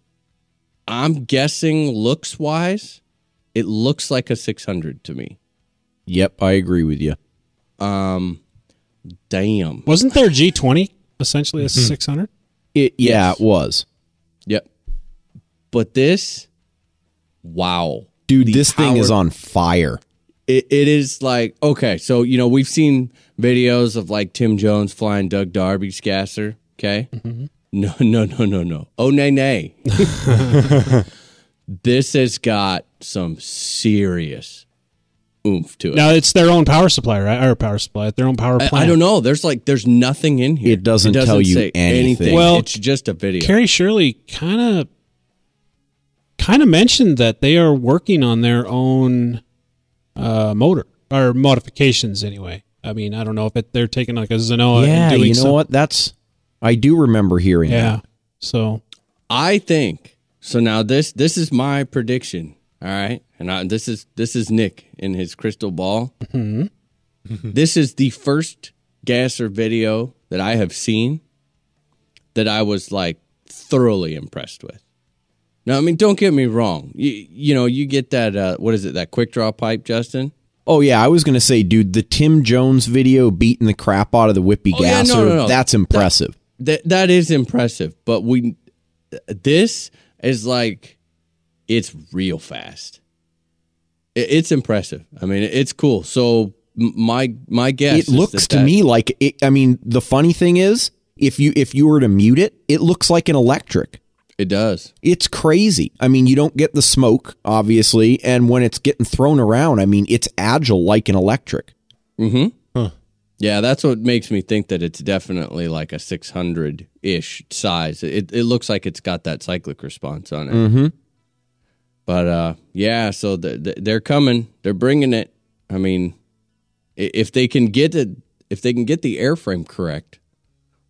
I'm guessing looks-wise, it looks like a 600 to me. Yep, I agree with you. Damn. Wasn't there G20 essentially a 600? It was. Yep. But this, wow. Dude, this thing is on fire. It is like, okay, so, you know, we've seen videos of like Tim Jones flying Doug Darby's gasser, okay? Mm-hmm. No. Oh, nay. This has got some serious oomph to it. Now, it's their own power supply, right? Or power supply, their own power plant. I don't know. There's nothing in here. It doesn't tell you anything. Well, it's just a video. Carrie Shirley kind of mentioned that they are working on their own motor, or modifications anyway. I mean, I don't know if they're taking like a Zenoa and doing something. What? I do remember hearing that. So I think... So now this is my prediction, all right? And this is Nick in his crystal ball. Mm-hmm. This is the first gasser video that I have seen that I was like thoroughly impressed with. Now, I mean, don't get me wrong. You get that what is it? That quick draw pipe, Justin? Oh yeah, I was gonna say, dude, the Tim Jones video beating the crap out of the Whippy gasser. Yeah, no. That's impressive. That is impressive, but this. It's like, it's real fast. It's impressive. I mean, it's cool. So my guess. It looks to me like it. I mean, the funny thing is, if you were to mute it, it looks like an electric. It does. It's crazy. I mean, you don't get the smoke, obviously, and when it's getting thrown around, I mean, it's agile like an electric. Mm-hmm. Huh. Yeah, that's what makes me think that it's definitely like a 600-ish size. It looks like it's got that cyclic response on it. Mm-hmm. But, yeah, so they're coming. They're bringing it. I mean, if they can get it, if they can get the airframe correct,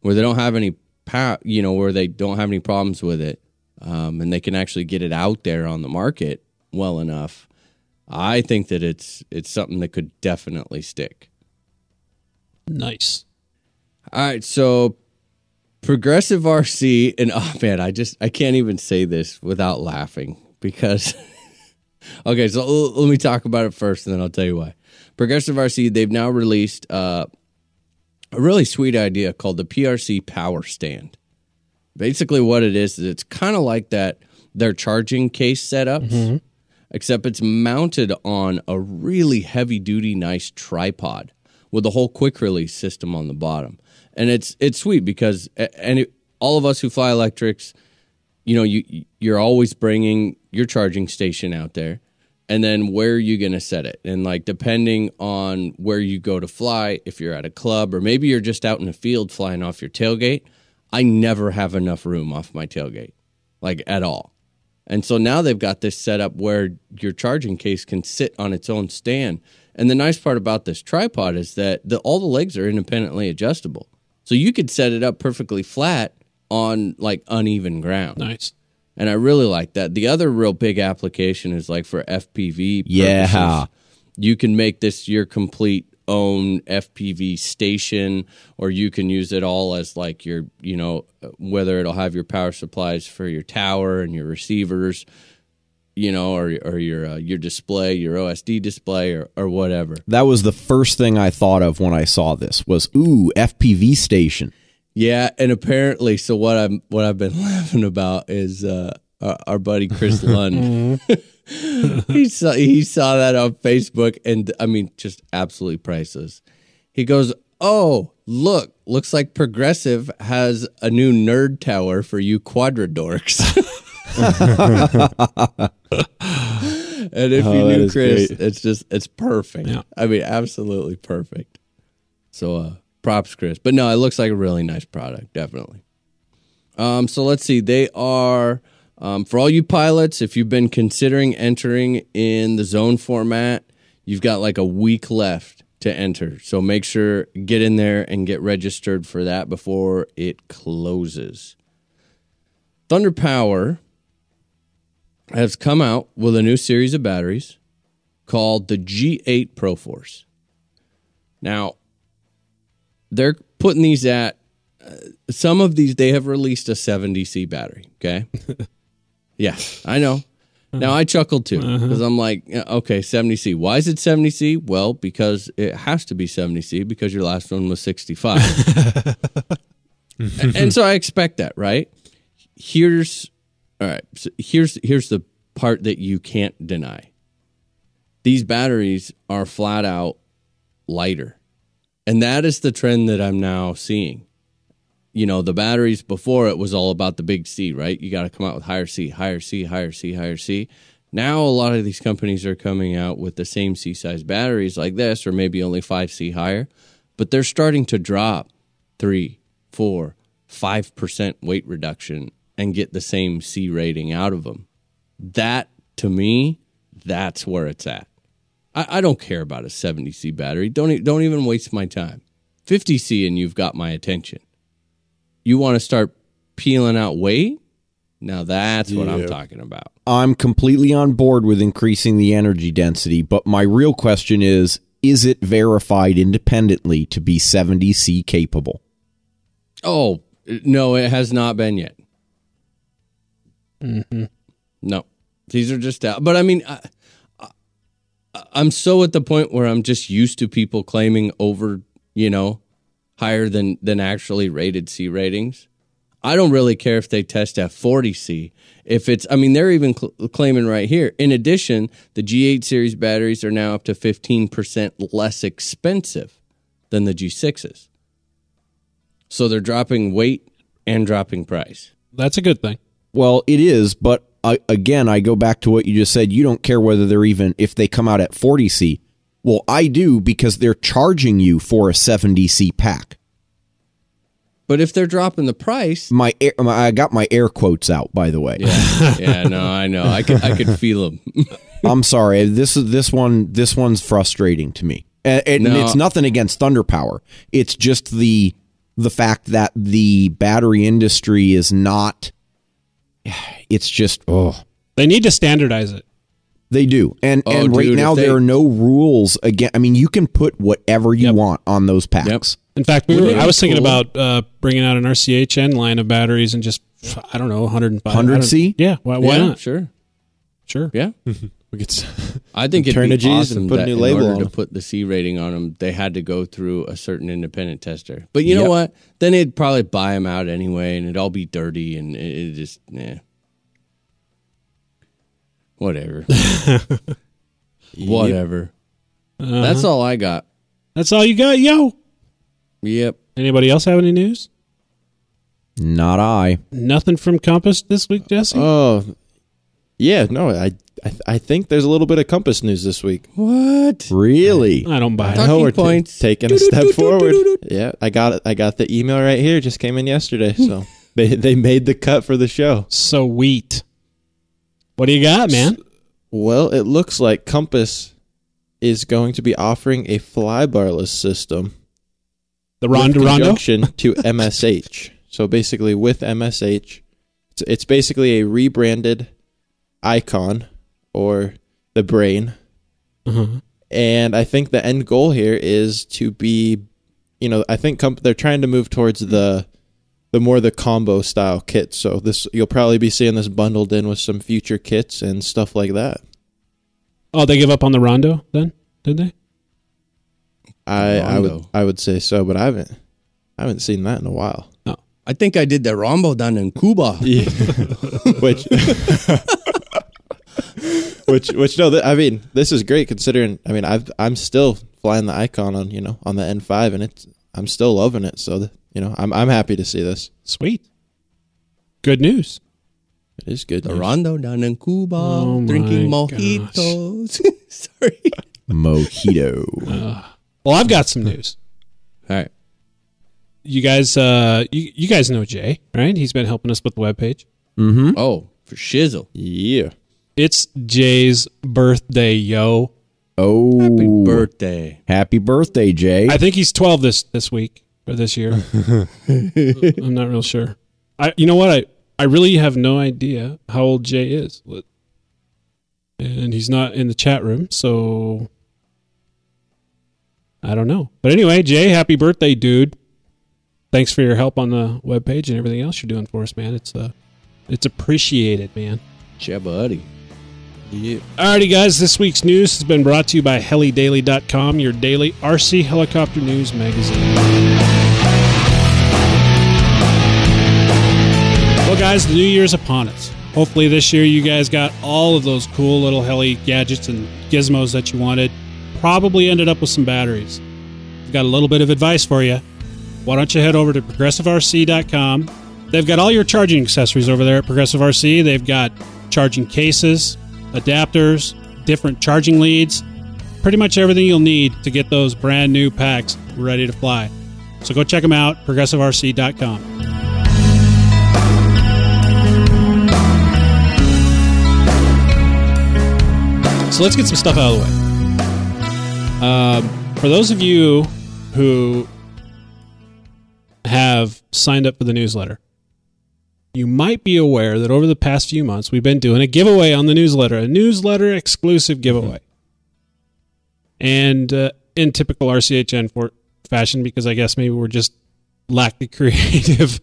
where they don't have any where they don't have any problems with it, and they can actually get it out there on the market well enough, I think that it's something that could definitely stick. Nice. All right, so Progressive RC, and oh man, I can't even say this without laughing because okay, so let me talk about it first, and then I'll tell you why. Progressive RC, they've now released a really sweet idea called the PRC Power Stand. Basically what it is it's kind of like that their charging case setups, mm-hmm. except it's mounted on a really heavy-duty, nice tripod with a whole quick-release system on the bottom. And it's sweet because all of us who fly electrics, you know, you're always bringing your charging station out there. And then where are you going to set it? And, like, depending on where you go to fly, if you're at a club or maybe you're just out in the field flying off your tailgate, I never have enough room off my tailgate, like, at all. And so now they've got this set up where your charging case can sit on its own stand. And the nice part about this tripod is that all the legs are independently adjustable. So you could set it up perfectly flat on, like, uneven ground. Nice. And I really like that. The other real big application is like for FPV purposes. Yeah. You can make this your complete own FPV station, or you can use it all as like your, you know, whether it'll have your power supplies for your tower and your receivers, you know, or your display, your OSD display or whatever. That was the first thing I thought of when I saw this was, ooh, FPV station. Yeah, and apparently, so what I've been laughing about is our buddy Chris Lund. He saw that on Facebook, and I mean, just absolutely priceless. He goes, "Oh, look, looks like Progressive has a new nerd tower for you quadra dorks." And if you knew Chris, great. it's perfect. Yeah. I mean, absolutely perfect. So. Props, Chris. But no, it looks like a really nice product, definitely. So let's see. They are, for all you pilots, if you've been considering entering in the zone format, you've got like a week left to enter. So make sure, get in there and get registered for that before it closes. Thunder Power has come out with a new series of batteries called the G8 ProForce. Now, they're putting these at, some of these, they have released a 7DC battery, okay? Yeah, I know. Uh-huh. Now, I chuckled too, because I'm like, okay, 70C. Why is it 70C? Well, because it has to be 70C, because your last one was 65. And so I expect that, right? Here's the part that you can't deny. These batteries are flat out lighter. And that is the trend that I'm now seeing. You know, the batteries before it was all about the big C, right? You got to come out with higher C, higher C, higher C, higher C. Now a lot of these companies are coming out with the same C-size batteries like this, or maybe only 5C higher. But they're starting to drop 3, 4, 5% weight reduction and get the same C rating out of them. That, to me, that's where it's at. I don't care about a 70C battery. Don't even waste my time. 50C and you've got my attention. You want to start peeling out weight? Now that's what I'm talking about. I'm completely on board with increasing the energy density, but my real question is it verified independently to be 70C capable? Oh, no, it has not been yet. Mm-hmm. No. These are just out. But I mean... I'm so at the point where I'm just used to people claiming over, you know, higher than actually rated C ratings. I don't really care if they test at 40C. If it's, I mean, they're even claiming right here. In addition, the G8 series batteries are now up to 15% less expensive than the G6s. So they're dropping weight and dropping price. That's a good thing. Well, it is, but again, I go back to what you just said. You don't care whether they're even, if they come out at 40C. Well, I do, because they're charging you for a 70C pack. But if they're dropping the price, I got my air quotes out, by the way. Yeah, yeah, no, I know. I could feel them. I'm sorry. This one's frustrating to me, and no. It's nothing against Thunder Power. It's just the fact that the battery industry is not. It's just they need to standardize it. They do, and right now there are no rules. Again, I mean, you can put whatever you want on those packs. Yep. In fact, I was thinking about bringing out an RCHN line of batteries and just, I don't know, 105. 100C? Yeah. Why not? Sure. Yeah. We could. I think it'd be awesome and put a new label in order to put the C rating on them, they had to go through a certain independent tester. But you know what? Then they'd probably buy them out anyway, and it'd all be dirty, and it just, whatever. Whatever. Uh-huh. That's all I got. That's all you got, yo. Yep. Anybody else have any news? Not I. Nothing from Compass this week, Jesse? Yeah, no, I think there's a little bit of Compass news this week. What? Really? I don't buy it. No, we're taking a step forward. Yeah, I got it. I got the email right here. It just came in yesterday, so they made the cut for the show. Sweet. What do you got, man? Well, it looks like Compass is going to be offering a flybarless system. The Rondo to MSH. So basically, with MSH, it's basically a rebranded Icon, or the brain. Uh-huh. And I think the end goal here is to be, I think they're trying to move towards the more the combo style kits. So this, you'll probably be seeing this bundled in with some future kits and stuff like that. Oh, they give up on the Rondo then, did they? I would say so, but I haven't seen that in a while. No. I think I did the Rombo down in Cuba. Yeah. This is great considering. I mean, I'm still flying the Icon on the N5, and I'm still loving it. So I'm happy to see this. Sweet, good news. It is good. The news. Rondo down in Cuba, drinking mojitos. Sorry, mojito. Well, I've got some news. All right. You guys you guys know Jay, right? He's been helping us with the webpage. Mm-hmm. Oh, for shizzle. Yeah. It's Jay's birthday, yo. Oh. Happy birthday. Happy birthday, Jay. I think he's 12 this week or this year. I'm not real sure. You know what? I really have no idea how old Jay is. And he's not in the chat room, so... I don't know. But anyway, Jay, happy birthday, dude. Thanks for your help on the webpage and everything else you're doing for us, man. It's appreciated, man. Yeah, buddy. Yeah. Alrighty, guys. This week's news has been brought to you by helidaily.com, your daily RC helicopter news magazine. Well, guys, the new year's upon us. Hopefully this year you guys got all of those cool little heli gadgets and gizmos that you wanted. Probably ended up with some batteries. I've got a little bit of advice for you. Why don't you head over to ProgressiveRC.com? They've got all your charging accessories over there at Progressive RC. They've got charging cases, adapters, different charging leads, pretty much everything you'll need to get those brand new packs ready to fly. So go check them out, ProgressiveRC.com. So let's get some stuff out of the way. For those of you who have signed up for the newsletter, you might be aware that over the past few months, we've been doing a giveaway on the newsletter, a newsletter exclusive giveaway. And in typical RCHN fashion, because I guess maybe we're just lack the creative,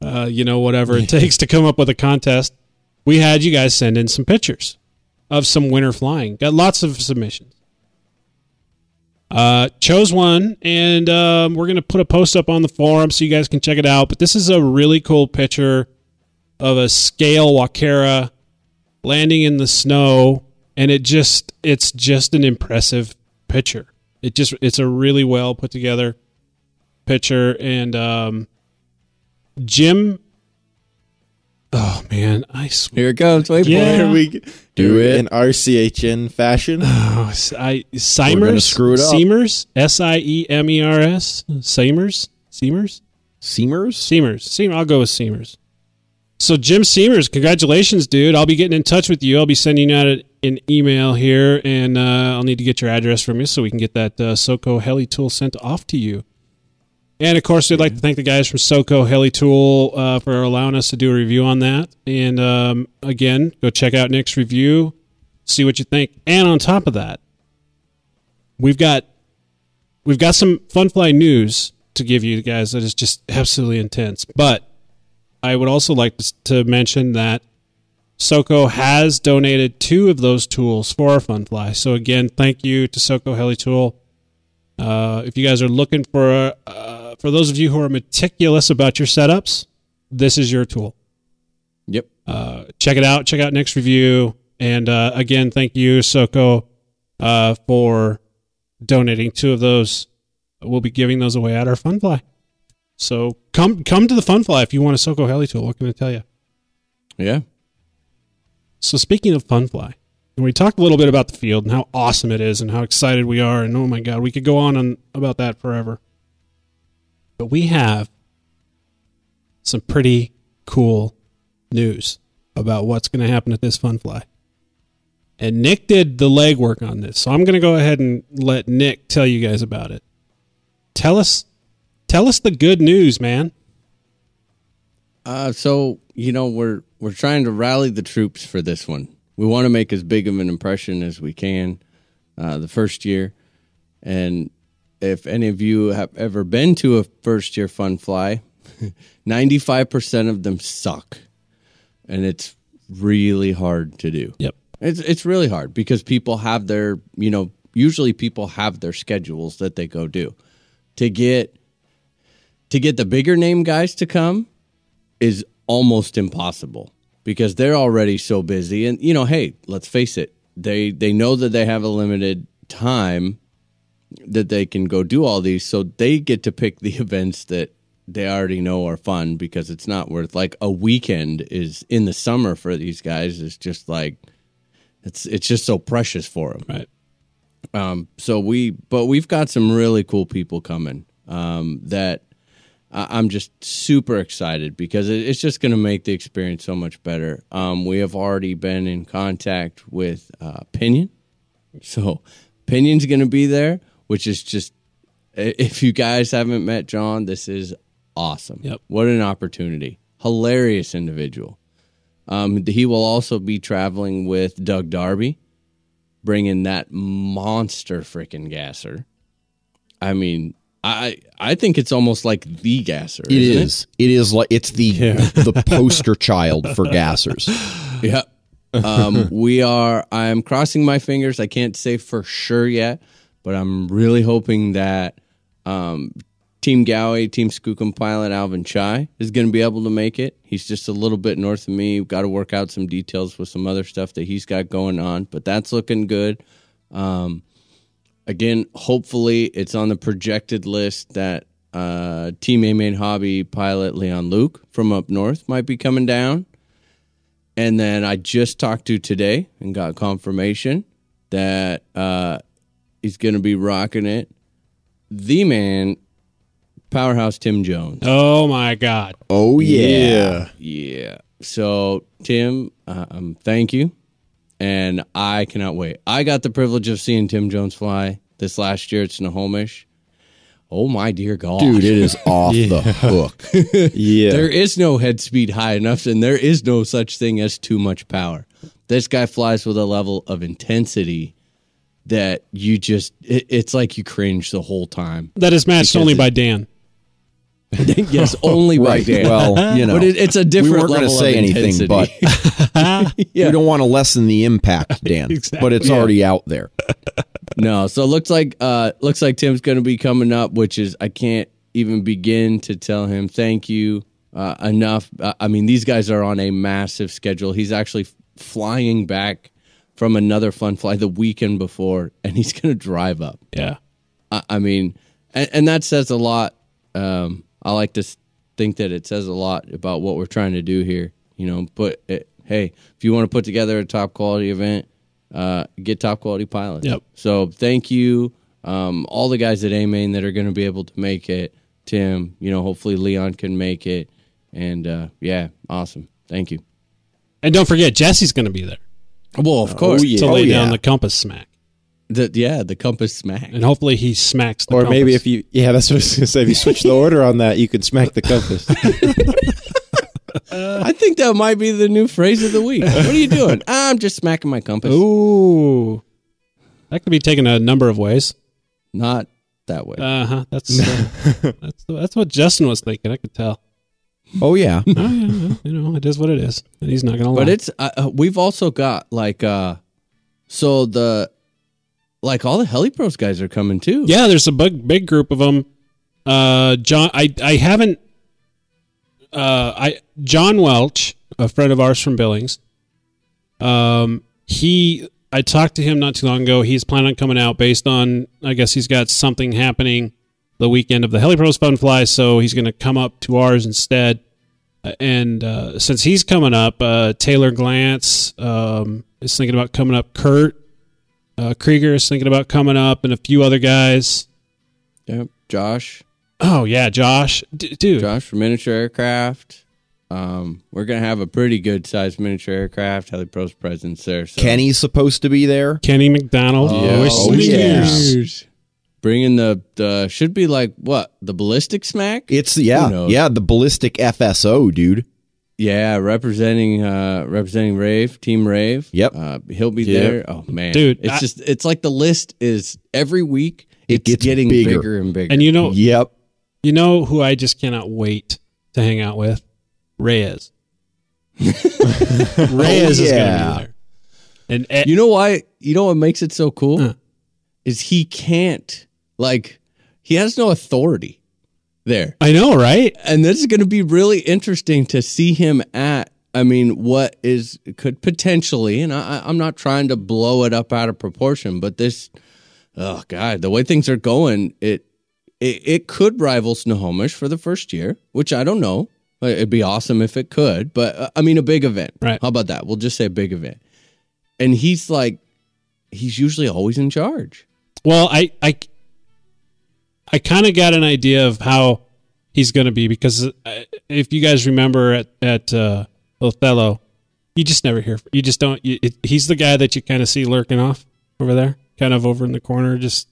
whatever it takes to come up with a contest, we had you guys send in some pictures of some winter flying. Got lots of submissions. Chose one, and we're going to put a post up on the forum so you guys can check it out. But this is a really cool picture of a scale Wacara landing in the snow, and it's just an impressive picture. It's a really well put together picture, and Jim. Oh man, I swear. Here it goes. Wait, yeah. Boy, we do it in RCHN fashion. Oh, Seimers. We're gonna screw it up. Seimers. Siemer's. Seimers. I'll go with Seimers. So Jim Seimers, congratulations, dude. I'll be getting in touch with you. I'll be sending you out an email here, and I'll need to get your address from you so we can get that Soko heli tool sent off to you. And, of course, we'd like to thank the guys from Soko Heli Tool for allowing us to do a review on that. And, again, go check out Nick's review, see what you think. And on top of that, we've got some Funfly news to give you guys that is just absolutely intense. But I would also like to mention that Soko has donated 2 of those tools for our Funfly. So, again, thank you to Soko Heli Tool. If you guys are looking for those of you who are meticulous about your setups, this is your tool. Yep. Check it out. Check out Nick's review. And again, thank you, Soko, for donating 2 of those. We'll be giving those away at our Funfly. So come to the Funfly if you want a Soko Heli tool. What can I tell you? Yeah. So speaking of Funfly, and we talked a little bit about the field and how awesome it is and how excited we are. And, oh, my God, we could go on about that forever. But we have some pretty cool news about what's going to happen at this Funfly. And Nick did the legwork on this, so I'm going to go ahead and let Nick tell you guys about it. Tell us the good news, man. So, you know, we're trying to rally the troops for this one. We want to make as big of an impression as we can the first year. And if any of you have ever been to a first-year Funfly, 95% of them suck. And it's really hard to do. Yep. It's really hard because people have their, you know, usually people have their schedules that they go do. To get the bigger name guys to come is almost impossible. Because they're already so busy. And, you know, hey, let's face it. They know that they have a limited time that they can go do all these. So they get to pick the events that they already know are fun because it's not worth. Like a weekend is in the summer for these guys is just like, it's just so precious for them. Right. But we've got some really cool people coming that I'm just super excited because it's just going to make the experience so much better. We have already been in contact with Pinion. So Pinion's going to be there, which is just, if you guys haven't met John, this is awesome. Yep. What an opportunity. Hilarious individual. He will also be traveling with Doug Darby, bringing that monster freaking gasser. I mean, I think it's almost like the gasser. It is. It is like it's the poster child for gassers. Yeah. I'm crossing my fingers. I can't say for sure yet, but I'm really hoping that Team Gowie, Team Skookum pilot Alvin Chai is going to be able to make it. He's just a little bit north of me. We've got to work out some details with some other stuff that he's got going on, but that's looking good. Again, hopefully it's on the projected list that Team A-Main Hobby pilot Leon Luke from up north might be coming down. And then I just talked to today and got confirmation that he's going to be rocking it. The man, powerhouse Tim Jones. Oh, my God. Oh, yeah. Yeah. So, Tim, thank you. And I cannot wait. I got the privilege of seeing Tim Jones fly this last year at Snohomish. Oh, my dear God. Dude, it is off the hook. Yeah. There is no head speed high enough, and there is no such thing as too much power. This guy flies with a level of intensity that you just, it's like you cringe the whole time. That is matched only by Dan. Yes, only right. By Dan. Well, you know, but it's a different level of intensity. We weren't going to say anything, but yeah. We don't want to lessen the impact, Dan. Exactly. But it's already out there. No, so looks like Tim's going to be coming up, which is I can't even begin to tell him thank you enough. I mean, these guys are on a massive schedule. He's actually flying back from another fun fly the weekend before, and he's going to drive up. Yeah, I mean, and that says a lot. I like to think that it says a lot about what we're trying to do here. You know, but hey, if you want to put together a top quality event, get top quality pilots. Yep. So thank you, all the guys at A-Main that are going to be able to make it. Tim, you know, hopefully Leon can make it, and yeah, awesome. Thank you. And don't forget, Jesse's going to be there. Well, of course, yeah. To lay down the compass smack. The compass smack, and hopefully he smacks the compass. Or maybe if you, yeah, that's what I was going to say. If you switch the order on that, you could smack the compass. I think that might be the new phrase of the week. What are you doing? I'm just smacking my compass. Ooh, that could be taken a number of ways. Not that way. Uh-huh. That's what Justin was thinking. I could tell. Oh yeah. Well, you know, it is what it is. And he's not gonna lie. But it's we've also got all the Heli-Pros guys are coming too. Yeah, there's a big group of them. John, I haven't. John Welch, a friend of ours from Billings, I talked to him not too long ago. He's planning on coming out based on, I guess he's got something happening the weekend of the Heli-Pros Fun Fly, so he's going to come up to ours instead. And since he's coming up, Taylor Glantz is thinking about coming up. Kurt Krieger is thinking about coming up, and a few other guys. Yep, Josh. Oh, yeah, Josh. Dude. Josh from Miniature Aircraft. We're going to have a pretty good-sized Miniature Aircraft Heli-Pros presence there. So. Kenny's supposed to be there. Kenny McDonald. Oh, yes. Bringing the should be like, what, the ballistic smack? It's, yeah, the ballistic FSO, dude. Yeah, representing Rave, Team Rave. Yep. He'll be there. Oh, man. Dude. It's it's like the list is every week. It's getting bigger and bigger. And you know. Yep. You know who I just cannot wait to hang out with? Reyes. Reyes is going to be there. And you know why? You know what makes it so cool? Is he can't, he has no authority there. I know, right? And this is going to be really interesting to see him at, I mean, what is, could potentially, and I'm not trying to blow it up out of proportion, but this, oh, God, the way things are going, it could rival Snohomish for the first year, which I don't know. It'd be awesome if it could, but I mean, a big event. Right. How about that? We'll just say a big event. And he's he's usually always in charge. Well, I kind of got an idea of how he's going to be, because if you guys remember at Othello, you just never hear. You just don't. He's the guy that you kind of see lurking off over there, kind of over in the corner, just.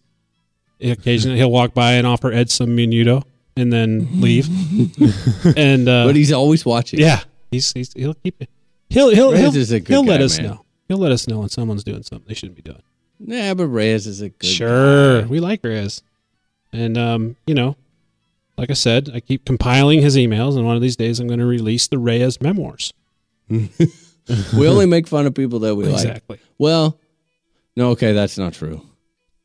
Occasionally he'll walk by and offer Ed some menudo and then leave. And but he's always watching. Yeah, he'll keep it. He'll let us know. He'll let us know when someone's doing something they shouldn't be doing. Yeah, but Reyes is a good guy. We like Reyes, and you know, like I said, I keep compiling his emails, and one of these days I'm going to release the Reyes memoirs. We only make fun of people that we like. Exactly. Well, no, okay, that's not true.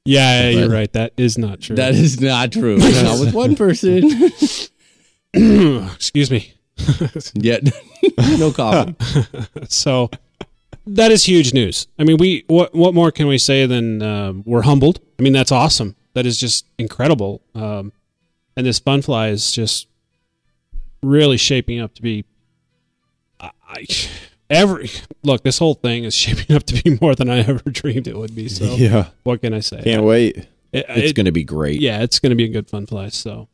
Yeah, you're right. That is not true. That is not true. Not with one person. Excuse me. Yeah, no coughing. So that is huge news. I mean, what more can we say than we're humbled? I mean, that's awesome. That is just incredible. And this fun fly is just really shaping up to be. This whole thing is shaping up to be more than I ever dreamed it would be. So yeah. What can I say? Can't wait. It's going to be great. Yeah, it's going to be a good fun fly. So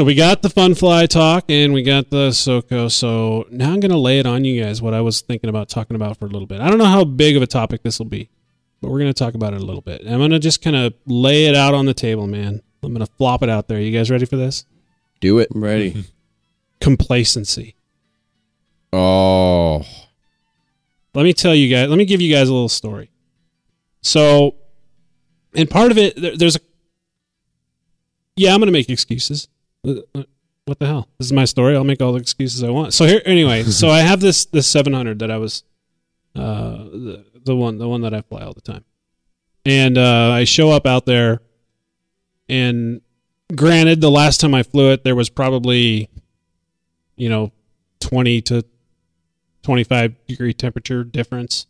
we got the fun fly talk and we got the Soko. So now I'm going to lay it on you guys what I was thinking about talking about for a little bit. I don't know how big of a topic this will be, but we're going to talk about it a little bit. I'm going to just kind of lay it out on the table, man. I'm going to flop it out there. You guys ready for this? Do it. I'm ready. Mm-hmm. Complacency. Oh, let me tell you guys. Let me give you guys a little story. So, and part of it, I'm going to make excuses. What the hell? This is my story. I'll make all the excuses I want. So here, anyway. So I have this 700 that I was, the one that I fly all the time, And I show up out there, and granted, the last time I flew it, there was probably, 20 to 25 degree temperature difference.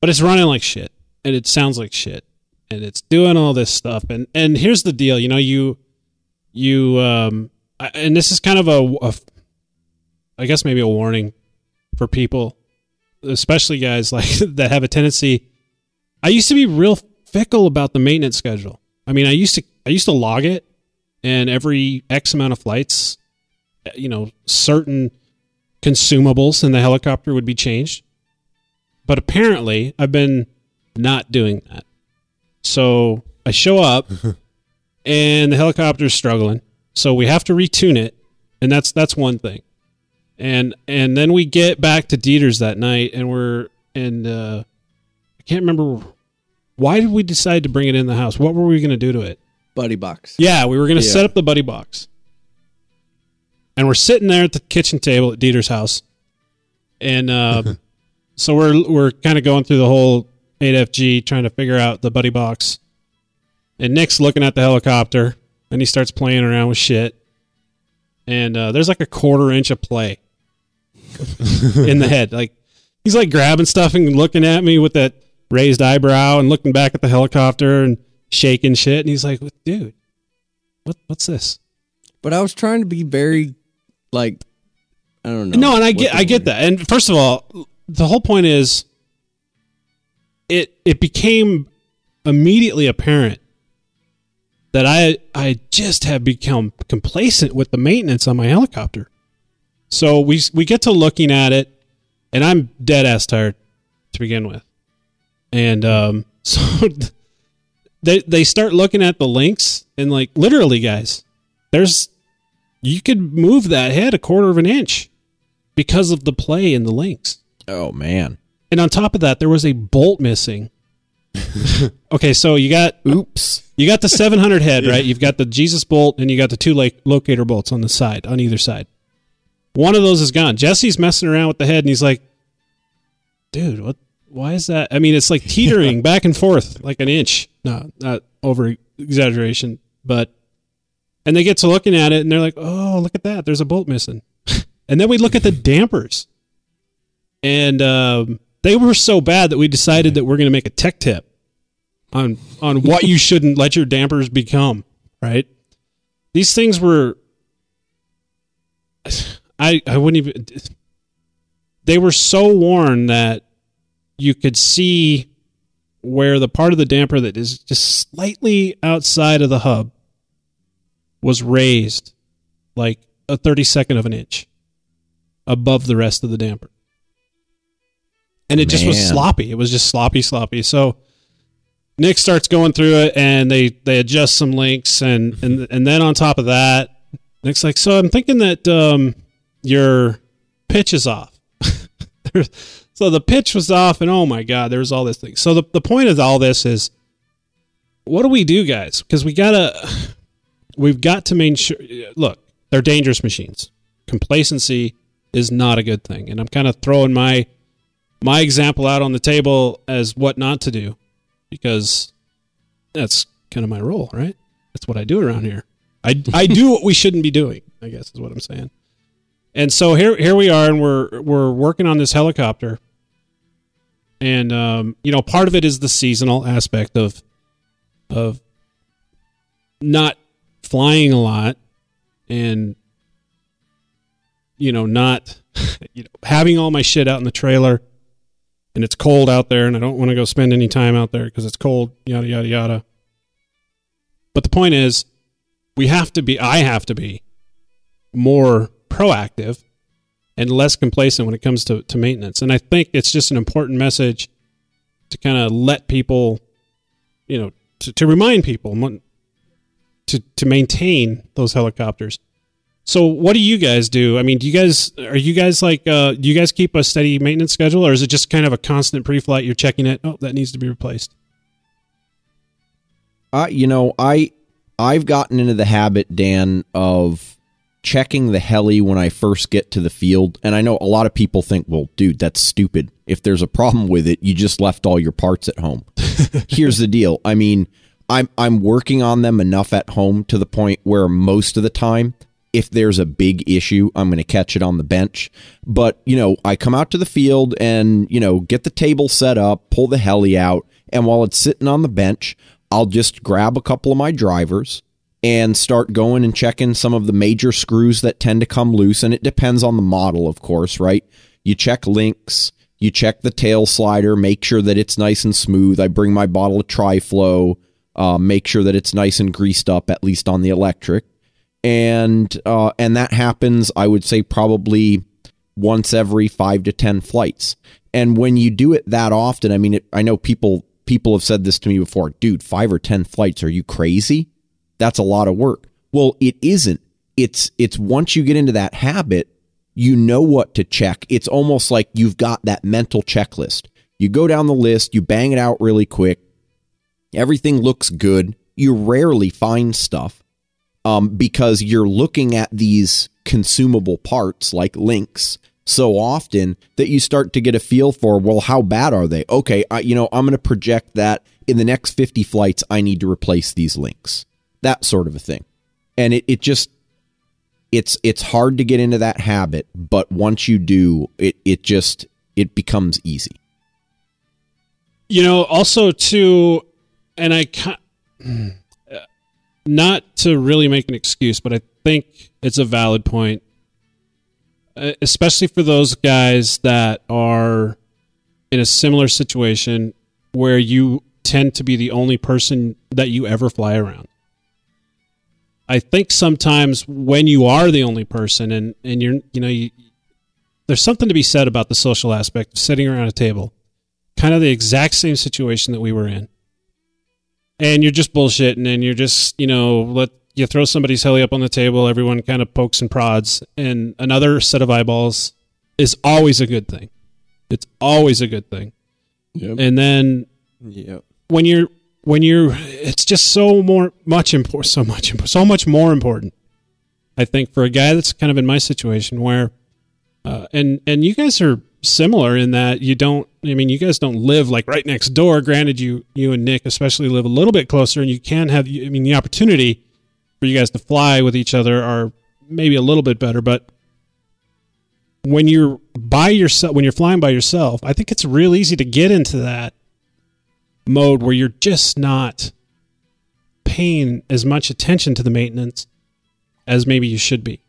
But it's running like shit, and it sounds like shit, and it's doing all this stuff. And here's the deal, and this is kind of I guess maybe a warning for people, especially guys like that have a tendency. I used to be real fickle about the maintenance schedule. I mean, I used to log it, and every X amount of flights, certain consumables in the helicopter would be changed. But apparently, I've been not doing that. So I show up, and the helicopter's struggling. So we have to retune it, and that's one thing. And then we get back to Dieter's that night, and I can't remember, why did we decide to bring it in the house? What were we going to do to it? Buddy box. Yeah, we were going to set up the buddy box. And we're sitting there at the kitchen table at Dieter's house. And so we're kind of going through the whole 8FG, trying to figure out the buddy box. And Nick's looking at the helicopter, and he starts playing around with shit. And there's like a quarter inch of play in the head. Like, he's like grabbing stuff and looking at me with that raised eyebrow and looking back at the helicopter and shaking shit. And he's like, dude, what's this? But I was trying to be very, like, I don't know. No, and I get that. And first of all, the whole point is it became immediately apparent that I just have become complacent with the maintenance on my helicopter. So we get to looking at it, and I'm dead ass tired to begin with. And so they start looking at the links, and like literally, guys, you could move that head a quarter of an inch because of the play in the links. Oh man. And on top of that, there was a bolt missing. Okay, so you got the 700 head, right? You've got the Jesus bolt, and you got the two locator bolts on the side, on either side. One of those is gone. Jesse's messing around with the head, and he's like, dude, why is that? I mean, it's like teetering back and forth like an inch. No, not over exaggeration, but and they get to looking at it, and they're like, oh, look at that, there's a bolt missing. And then we look at the dampers, and they were so bad that we decided that we're going to make a tech tip on what you shouldn't let your dampers become, right? These things were, I wouldn't even, they were so worn that you could see where the part of the damper that is just slightly outside of the hub was raised like a 32nd of an inch above the rest of the damper. And it just was sloppy. It was just sloppy. So Nick starts going through it, and they adjust some links, and then on top of that, Nick's like, so I'm thinking that your pitch is off. So the pitch was off, and oh my God, there was all this thing. So the point of all this is, what do we do, guys? Because we've got to make sure, look, they're dangerous machines. Complacency is not a good thing. And I'm kind of throwing my example out on the table as what not to do, because that's kind of my role, right? That's what I do around here. I do what we shouldn't be doing, I guess is what I'm saying. And so here we are, and we're working on this helicopter. And part of it is the seasonal aspect of not flying a lot, and not having all my shit out in the trailer. And it's cold out there, and I don't want to go spend any time out there because it's cold, yada, yada, yada. But the point is, I have to be more proactive and less complacent when it comes to maintenance. And I think it's just an important message to kind of let people, to remind people to maintain those helicopters. So what do you guys do? I mean, do you guys keep a steady maintenance schedule, or is it just kind of a constant pre-flight? You're checking it. Oh, that needs to be replaced. I've gotten into the habit, Dan, of checking the heli when I first get to the field. And I know a lot of people think, well, dude, that's stupid. If there's a problem with it, you just left all your parts at home. Here's the deal. I mean, I'm working on them enough at home to the point where most of the time, if there's a big issue, I'm going to catch it on the bench. But, you know, I come out to the field and, you know, get the table set up, pull the heli out. And while it's sitting on the bench, I'll just grab a couple of my drivers and start going and checking some of the major screws that tend to come loose. And it depends on the model, of course, right? You check links, you check the tail slider, make sure that it's nice and smooth. I bring my bottle of TriFlow, make sure that it's nice and greased up, at least on the electric. And that happens, I would say, probably once every 5 to 10 flights. And when you do it that often, I mean, I know people have said this to me before, dude, 5 or 10 flights, are you crazy? That's a lot of work. Well, it isn't. It's once you get into that habit, you know what to check. It's almost like you've got that mental checklist. You go down the list, you bang it out really quick. Everything looks good. You rarely find stuff because you're looking at these consumable parts like links so often that you start to get a feel for, well, how bad are they? Okay, I'm going to project that in the next 50 flights, I need to replace these links. That sort of a thing. And it's hard to get into that habit, but once you do, it becomes easy. You know, also too, and I can't, not to really make an excuse, but I think it's a valid point, especially for those guys that are in a similar situation where you tend to be the only person that you ever fly around. I think sometimes when you are the only person and you're, you know, there's something to be said about the social aspect of sitting around a table, kind of the exact same situation that we were in. And you're just bullshitting and you're just, you know, you throw somebody's heli up on the table. Everyone kind of pokes and prods, and another set of eyeballs is always a good thing. It's always a good thing. Yep. And then when you're, it's just so much more important, I think, for a guy that's kind of in my situation where, and you guys are similar in that you guys don't live like right next door. Granted, you and Nick especially live a little bit closer, and you can have, the opportunity for you guys to fly with each other are maybe a little bit better. But when you're flying by yourself, I think it's real easy to get into that mode where you're just not paying as much attention to the maintenance as maybe you should be.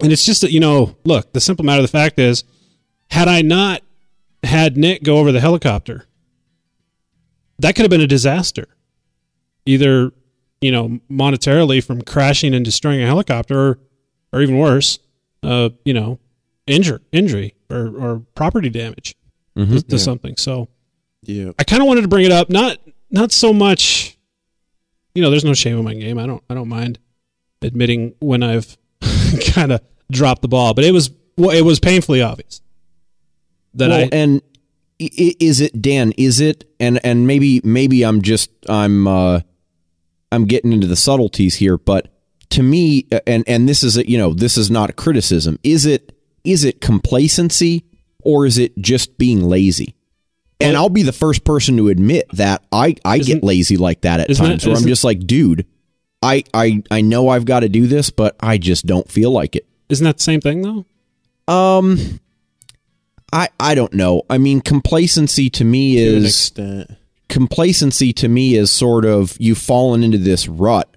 And it's just that, you know, look, the simple matter of the fact is, had I not had Nick go over the helicopter, that could have been a disaster. Either, you know, monetarily from crashing and destroying a helicopter or even worse, injury or property damage to something. So, yeah, I kind of wanted to bring it up. Not so much, you know, there's no shame in my game. I don't mind admitting when I've kind of dropped the ball, but it was painfully obvious that I'm getting into the subtleties here, but to me, and this is this is not a criticism. Is it complacency or is it just being lazy? And I'll be the first person to admit that I get lazy like that at times where I'm just like, dude, I know I've got to do this, but I just don't feel like it. Isn't that the same thing, though? I don't know. I mean, complacency to me is sort of you've fallen into this rut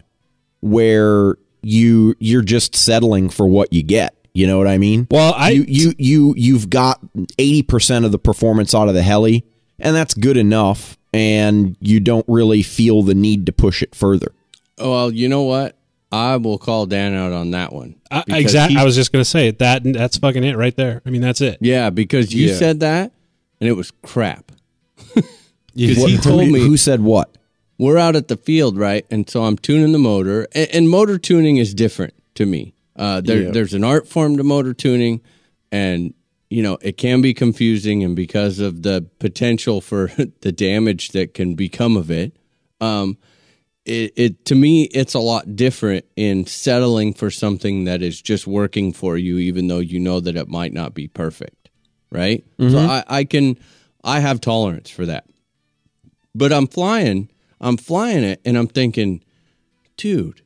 where you're just settling for what you get. You know what I mean? Well, you've got 80% of the performance out of the heli, and that's good enough, and you don't really feel the need to push it further. Well, you know what? I will call Dan out on that one. Exactly. I was just going to say that. That's fucking it right there. I mean, that's it. Yeah, because you said that, and it was crap. Because he told me who said what. We're out at the field, right? And so I'm tuning the motor, and motor tuning is different to me. There's an art form to motor tuning, and, you know, it can be confusing, and because of the potential for the damage that can become of it, it to me, it's a lot different in settling for something that is just working for you, even though you know that it might not be perfect, right? Mm-hmm. So I have tolerance for that. But I'm flying it, and I'm thinking, dude,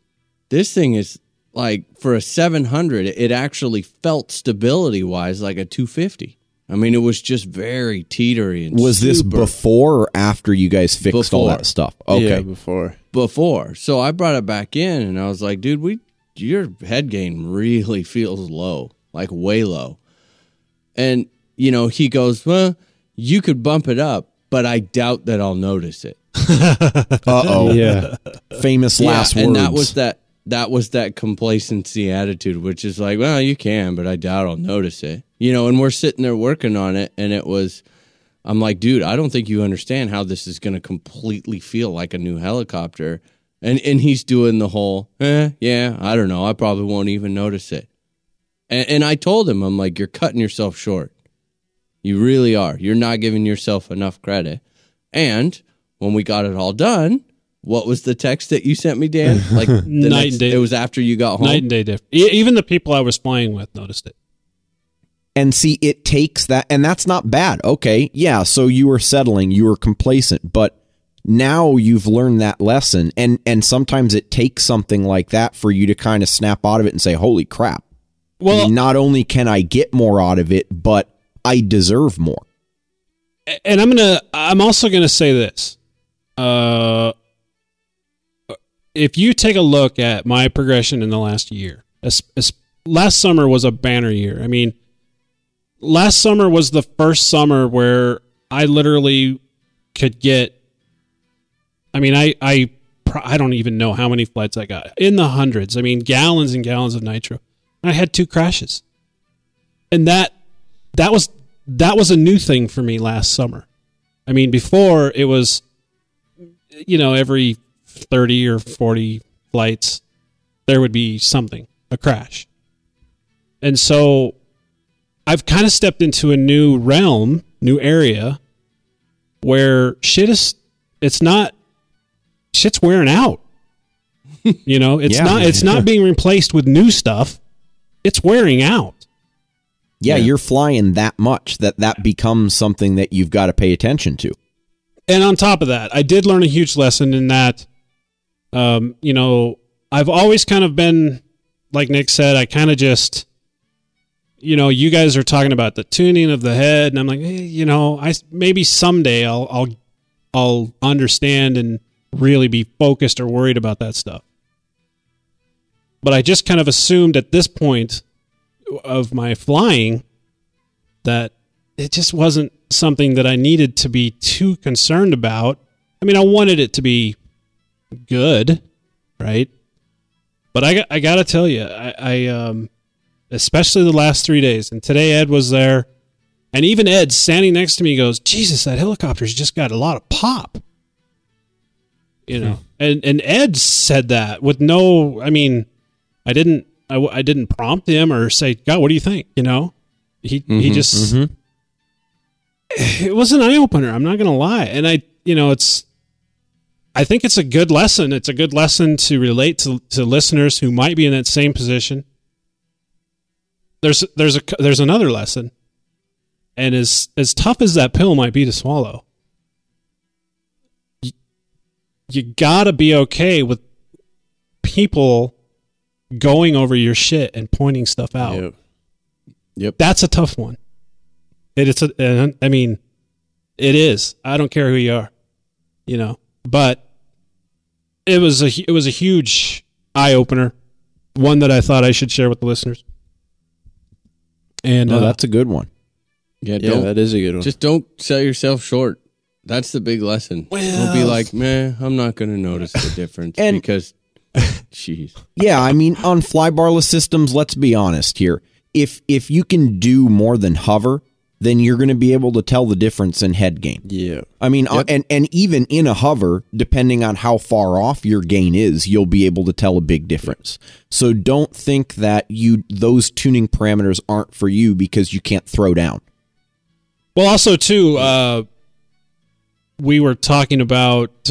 this thing is like, for a 700, it actually felt stability-wise like a 250. I mean, it was just very teetery. And was this before or after you guys fixed all that stuff? Okay, yeah, before. So I brought it back in, and I was like, dude, your head gain really feels low, like way low. And, you know, he goes, well, you could bump it up, but I doubt that I'll notice it. Uh-oh. Yeah. Famous last words. And that was that complacency attitude, which is like, well, you can, but I doubt I'll notice it. You know, and we're sitting there working on it, and I'm like, dude, I don't think you understand how this is going to completely feel like a new helicopter. And he's doing the whole, I don't know, I probably won't even notice it. And I told him, I'm like, you're cutting yourself short. You really are. You're not giving yourself enough credit. And when we got it all done, what was the text that you sent me, Dan? Like the night and day. It was after you got home. Night and day different. Even the people I was flying with noticed it. And see, it takes that, and that's not bad. Okay, yeah, so you were settling, you were complacent, but now you've learned that lesson, and sometimes it takes something like that for you to kind of snap out of it and say, holy crap, well, I mean, not only can I get more out of it, but I deserve more. And I'm also going to say this. If you take a look at my progression in the last year, last summer was a banner year. I mean, last summer was the first summer where I literally could get, I mean, I don't even know how many flights I got. In the hundreds. I mean, gallons and gallons of nitro. And I had 2 crashes. And that was a new thing for me last summer. I mean, before it was, you know, every 30 or 40 flights, there would be something, a crash. And so I've kind of stepped into a new realm, new area, where shit's wearing out. You know, it's not being replaced with new stuff. It's wearing out. Yeah, you're flying that much that becomes something that you've got to pay attention to. And on top of that, I did learn a huge lesson in that, you know, I've always kind of been, like Nick said, I kind of just, you know, you guys are talking about the tuning of the head, and I'm like, hey, you know, I maybe someday I'll understand and really be focused or worried about that stuff. But I just kind of assumed at this point of my flying that it just wasn't something that I needed to be too concerned about. I mean, I wanted it to be good, right? But I got to tell you, I especially the last 3 days, and today Ed was there, and even Ed standing next to me goes, Jesus, that helicopter's just got a lot of pop. You know, and Ed said that with no, I mean, I didn't prompt him or say, God, what do you think? You know, he just it was an eye opener. I'm not going to lie. And I think it's a good lesson. It's a good lesson to relate to listeners who might be in that same position. There's another lesson. And as tough as that pill might be to swallow, you gotta be okay with people going over your shit and pointing stuff out. Yep. That's a tough one. It is. I don't care who you are, you know. But it was a huge eye opener, one that I thought I should share with the listeners. And that's a good one. Yeah, that is a good one. Just don't sell yourself short. That's the big lesson. Well, don't be like, man, I'm not going to notice the difference because, jeez. Yeah, I mean, on fly barless systems, let's be honest here. If you can do more than hover, then you're going to be able to tell the difference in head gain. Yeah. I mean, and even in a hover, depending on how far off your gain is, you'll be able to tell a big difference. So don't think that those tuning parameters aren't for you because you can't throw down. Well, also, too, we were talking about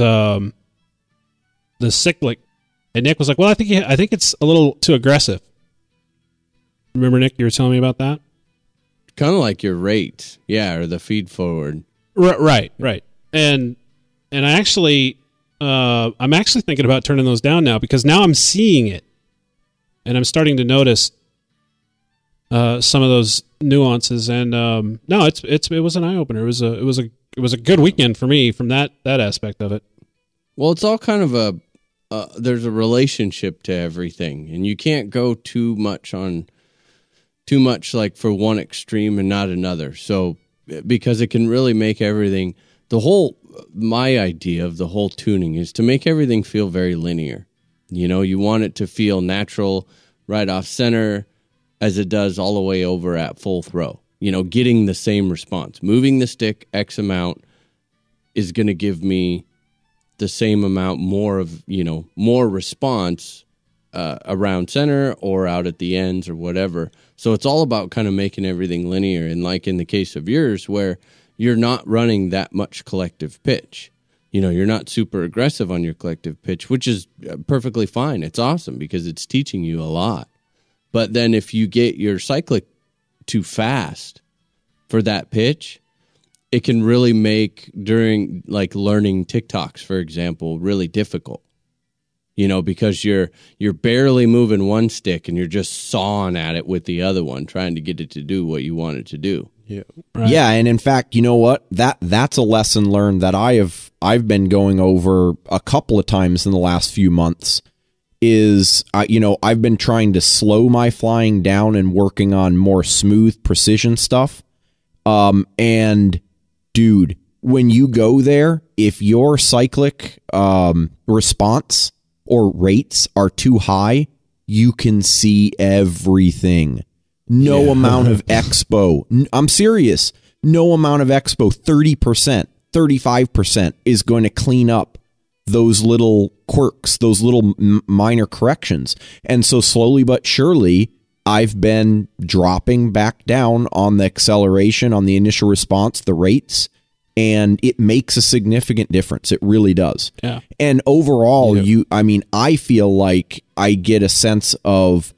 the cyclic. And Nick was like, well, I think it's a little too aggressive. Remember, Nick, you were telling me about that? Kind of like your rate. Yeah, or the feed forward. Right. And I actually, I'm actually thinking about turning those down now because now I'm seeing it. And I'm starting to notice some of those nuances. And no, it was an eye-opener. It was a good weekend for me from that aspect of it. Well, it's all kind of there's a relationship to everything, and you can't go too much like for one extreme and not another. So because it can really make everything my idea of the whole tuning is to make everything feel very linear. You know, you want it to feel natural right off center as it does all the way over at full throw. You know, getting the same response. Moving the stick X amount is going to give me the same amount more response around center or out at the ends or whatever. So it's all about kind of making everything linear. And like in the case of yours where you're not running that much collective pitch. You know, you're not super aggressive on your collective pitch, which is perfectly fine. It's awesome because it's teaching you a lot. But then if you get your cyclic too fast for that pitch, it can really make during like learning TikToks, for example, really difficult. You know, because you're barely moving one stick and you're just sawing at it with the other one, trying to get it to do what you want it to do. Yeah. Right. Yeah. And in fact, you know what? That's a lesson learned that I've been going over a couple of times in the last few months is, you know, I've been trying to slow my flying down and working on more smooth precision stuff. And dude, when you go there, if your cyclic response or rates are too high, you can see everything. No amount of expo. I'm serious. No amount of expo, 30%, 35% is going to clean up those little quirks, those little minor corrections. And so slowly but surely, I've been dropping back down on the acceleration, on the initial response, the rates, and it makes a significant difference. It really does. Yeah. And overall, I feel like I get a sense of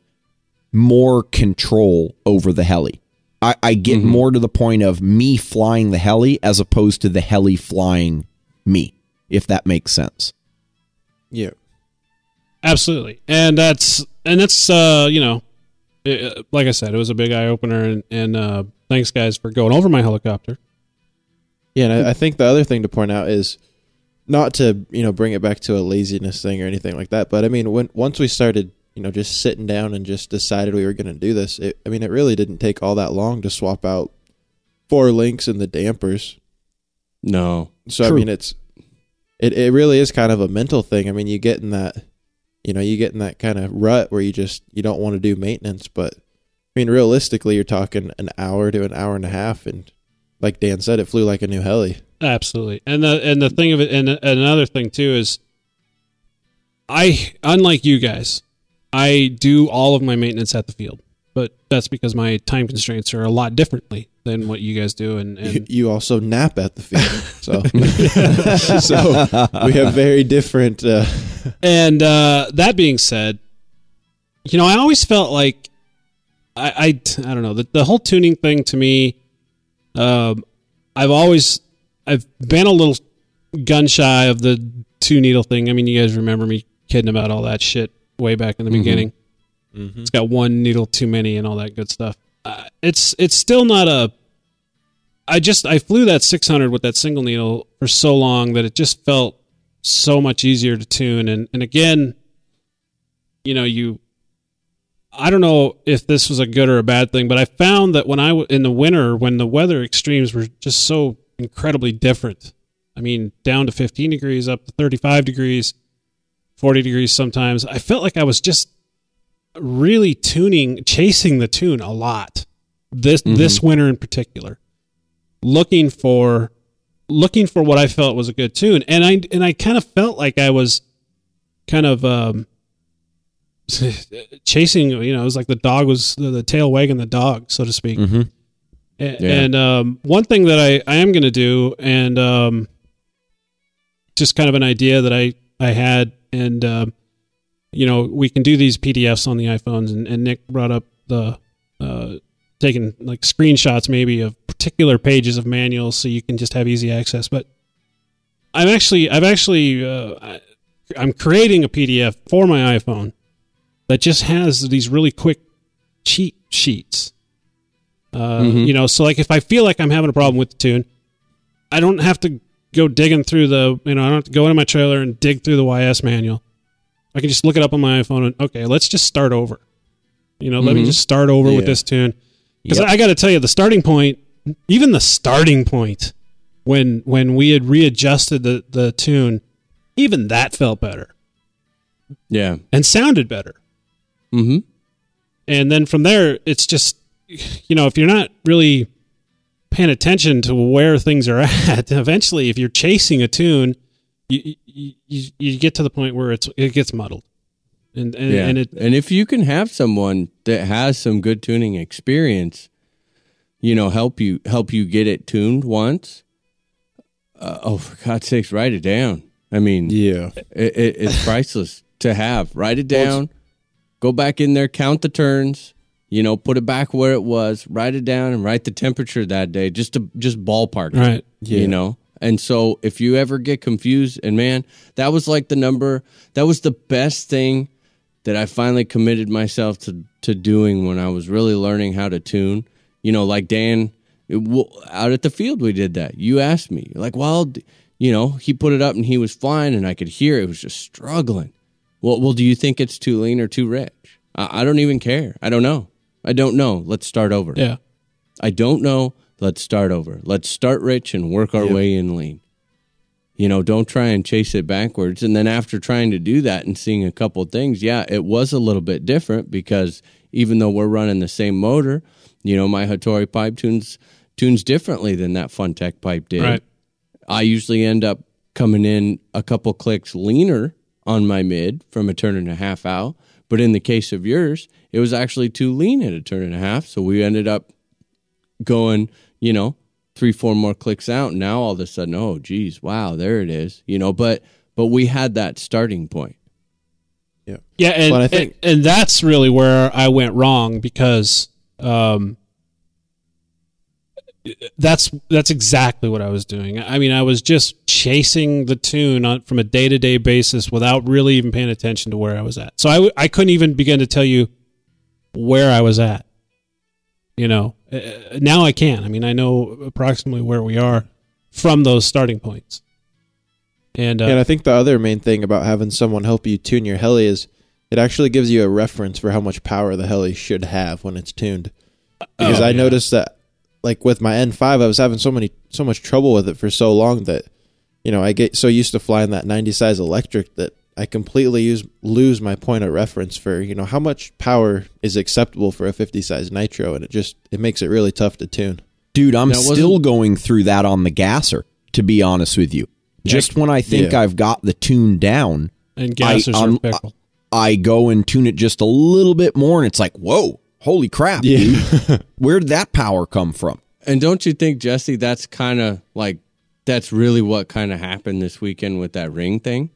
more control over the heli. I get more to the point of me flying the heli as opposed to the heli flying me, if that makes sense. Yeah, absolutely. And that's you know, like I said, it was a big eye opener. And thanks guys for going over my helicopter. Yeah, and I think the other thing to point out is not to bring it back to a laziness thing or anything like that, but I mean once we started, you know, just sitting down and just decided we were going to do this. It really didn't take all that long to swap out 4 links in the dampers. No. So, true. I mean, it really is kind of a mental thing. I mean, you get in that kind of rut where you don't want to do maintenance. But, I mean, realistically, you're talking an hour to an hour and a half. And like Dan said, it flew like a new heli. Absolutely. And the thing of it, and another thing too is unlike you guys, I do all of my maintenance at the field, but that's because my time constraints are a lot differently than what you guys do. And you also nap at the field. So, so we have very different. And that being said, you know, I always felt like, I don't know, the whole tuning thing to me, I've been a little gun shy of the 2-needle thing. I mean, you guys remember me kidding about all that shit way back in the beginning. Mm-hmm. It's got 1 needle too many and all that good stuff. It's still not a... I flew that 600 with that single needle for so long that it just felt so much easier to tune. And again, you know, I don't know if this was a good or a bad thing, but I found that when in the winter, when the weather extremes were just so incredibly different, I mean, down to 15 degrees, up to 35 degrees, 40 degrees sometimes, I felt like I was just really chasing the tune a lot. This winter in particular, looking for what I felt was a good tune. And I kind of felt like I was kind of chasing, you know, it was like the dog was the tail wagging the dog, so to speak. Mm-hmm. And one thing that I am going to do, and just kind of an idea that I had, And, you know, we can do these PDFs on the iPhones, and Nick brought up the taking like screenshots maybe of particular pages of manuals so you can just have easy access. But I'm creating a PDF for my iPhone that just has these really quick cheat sheets. You know, so like if I feel like I'm having a problem with the tune, I don't have to go digging through the, you know, I don't have to go into my trailer and dig through the YS manual. I can just look it up on my iPhone and, okay, let's just start over. You know, let me just start over with this tune. Because I got to tell you, the starting point, even the starting point when we had readjusted the tune, even that felt better. Yeah. And sounded better. Mm-hmm. And then from there, it's just, you know, if you're not really paying attention to where things are at, eventually, if you're chasing a tune, you get to the point where it gets muddled. And if you can have someone that has some good tuning experience, you know, help you get it tuned once. For God's sakes, write it down. I mean, it's priceless to have. Write it down. Go back in there, count the turns. You know, put it back where it was. Write it down and write the temperature that day, just ballpark it. Right. Yeah. You know. And so if you ever get confused, and man, that was like the number. That was the best thing that I finally committed myself to doing when I was really learning how to tune. You know, like Dan, out at the field, we did that. You asked me, like, well, you know, he put it up and he was flying and I could hear it was just struggling. Well, do you think it's too lean or too rich? I don't even care. I don't know. Let's start over. Yeah. I don't know. Let's start over. Let's start rich and work our way in lean. You know, don't try and chase it backwards. And then after trying to do that and seeing a couple of things, it was a little bit different because even though we're running the same motor, you know, my Hattori pipe tunes differently than that Funtech pipe did. Right. I usually end up coming in a couple clicks leaner on my mid from a turn and a half out. But in the case of yours, it was actually too lean at a turn and a half. So we ended up going, you know, 3-4 more clicks out, and now all of a sudden, oh geez, wow, there it is, you know. But we had that starting point. Yeah, and I think, and that's really where I went wrong, because that's exactly what I was doing. I mean, I was just chasing the tune from a day-to-day basis without really even paying attention to where I was at. So I couldn't even begin to tell you where I was at. You know, now I can. I mean, I know approximately where we are from those starting points. And I think the other main thing about having someone help you tune your heli is it actually gives you a reference for how much power the heli should have when it's tuned. Because I noticed that, like with my N5, I was having so much trouble with it for so long that, you know, I get so used to flying that 90 size electric that I completely lose my point of reference for, you know, how much power is acceptable for a 50 size nitro, and it makes it really tough to tune. Dude, I'm still going through that on the gasser, to be honest with you. Just when I think I've got the tune down, and gassers are pickle. I go and tune it just a little bit more, and it's like, whoa, holy crap, dude. Where'd that power come from? And don't you think, Jesse, that's really what kind of happened this weekend with that ring thing?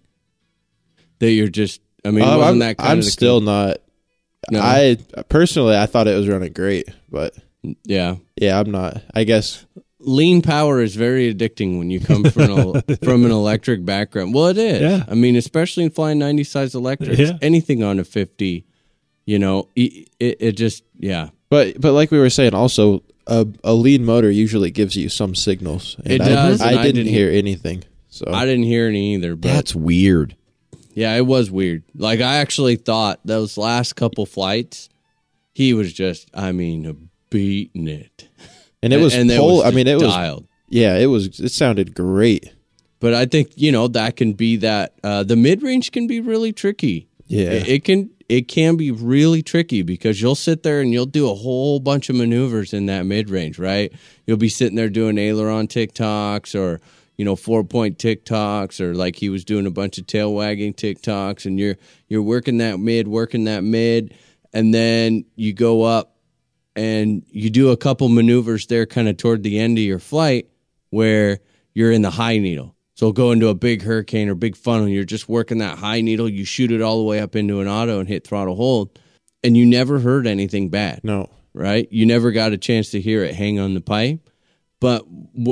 That you're just, I mean, wasn't that kind of... I'm still not... No. Personally, I thought it was running great, but... Yeah. Yeah, I'm not, I guess. Lean power is very addicting when you come from an electric background. Well, it is. Yeah. I mean, especially in flying 90-size electrics. Yeah. Anything on a 50, you know, it just, yeah. But like we were saying, also, a lean motor usually gives you some signals. And it does. I didn't hear anything. So I didn't hear any either. But that's weird. Yeah, it was weird. Like, I actually thought those last couple flights, he was just, I mean, beating it. And it was dialed. Yeah, it sounded great. But I think, you know, that can be that, the mid-range can be really tricky. Yeah. It can be really tricky because you'll sit there and you'll do a whole bunch of maneuvers in that mid-range, right? You'll be sitting there doing aileron TikToks or, you know, 4-point TikToks, or like he was doing a bunch of tail wagging TikToks, and you're working that mid, and then you go up and you do a couple maneuvers there kind of toward the end of your flight where you're in the high needle. So go into a big hurricane or big funnel, you're just working that high needle, you shoot it all the way up into an auto and hit throttle hold, and you never heard anything bad. No. Right? You never got a chance to hear it hang on the pipe. But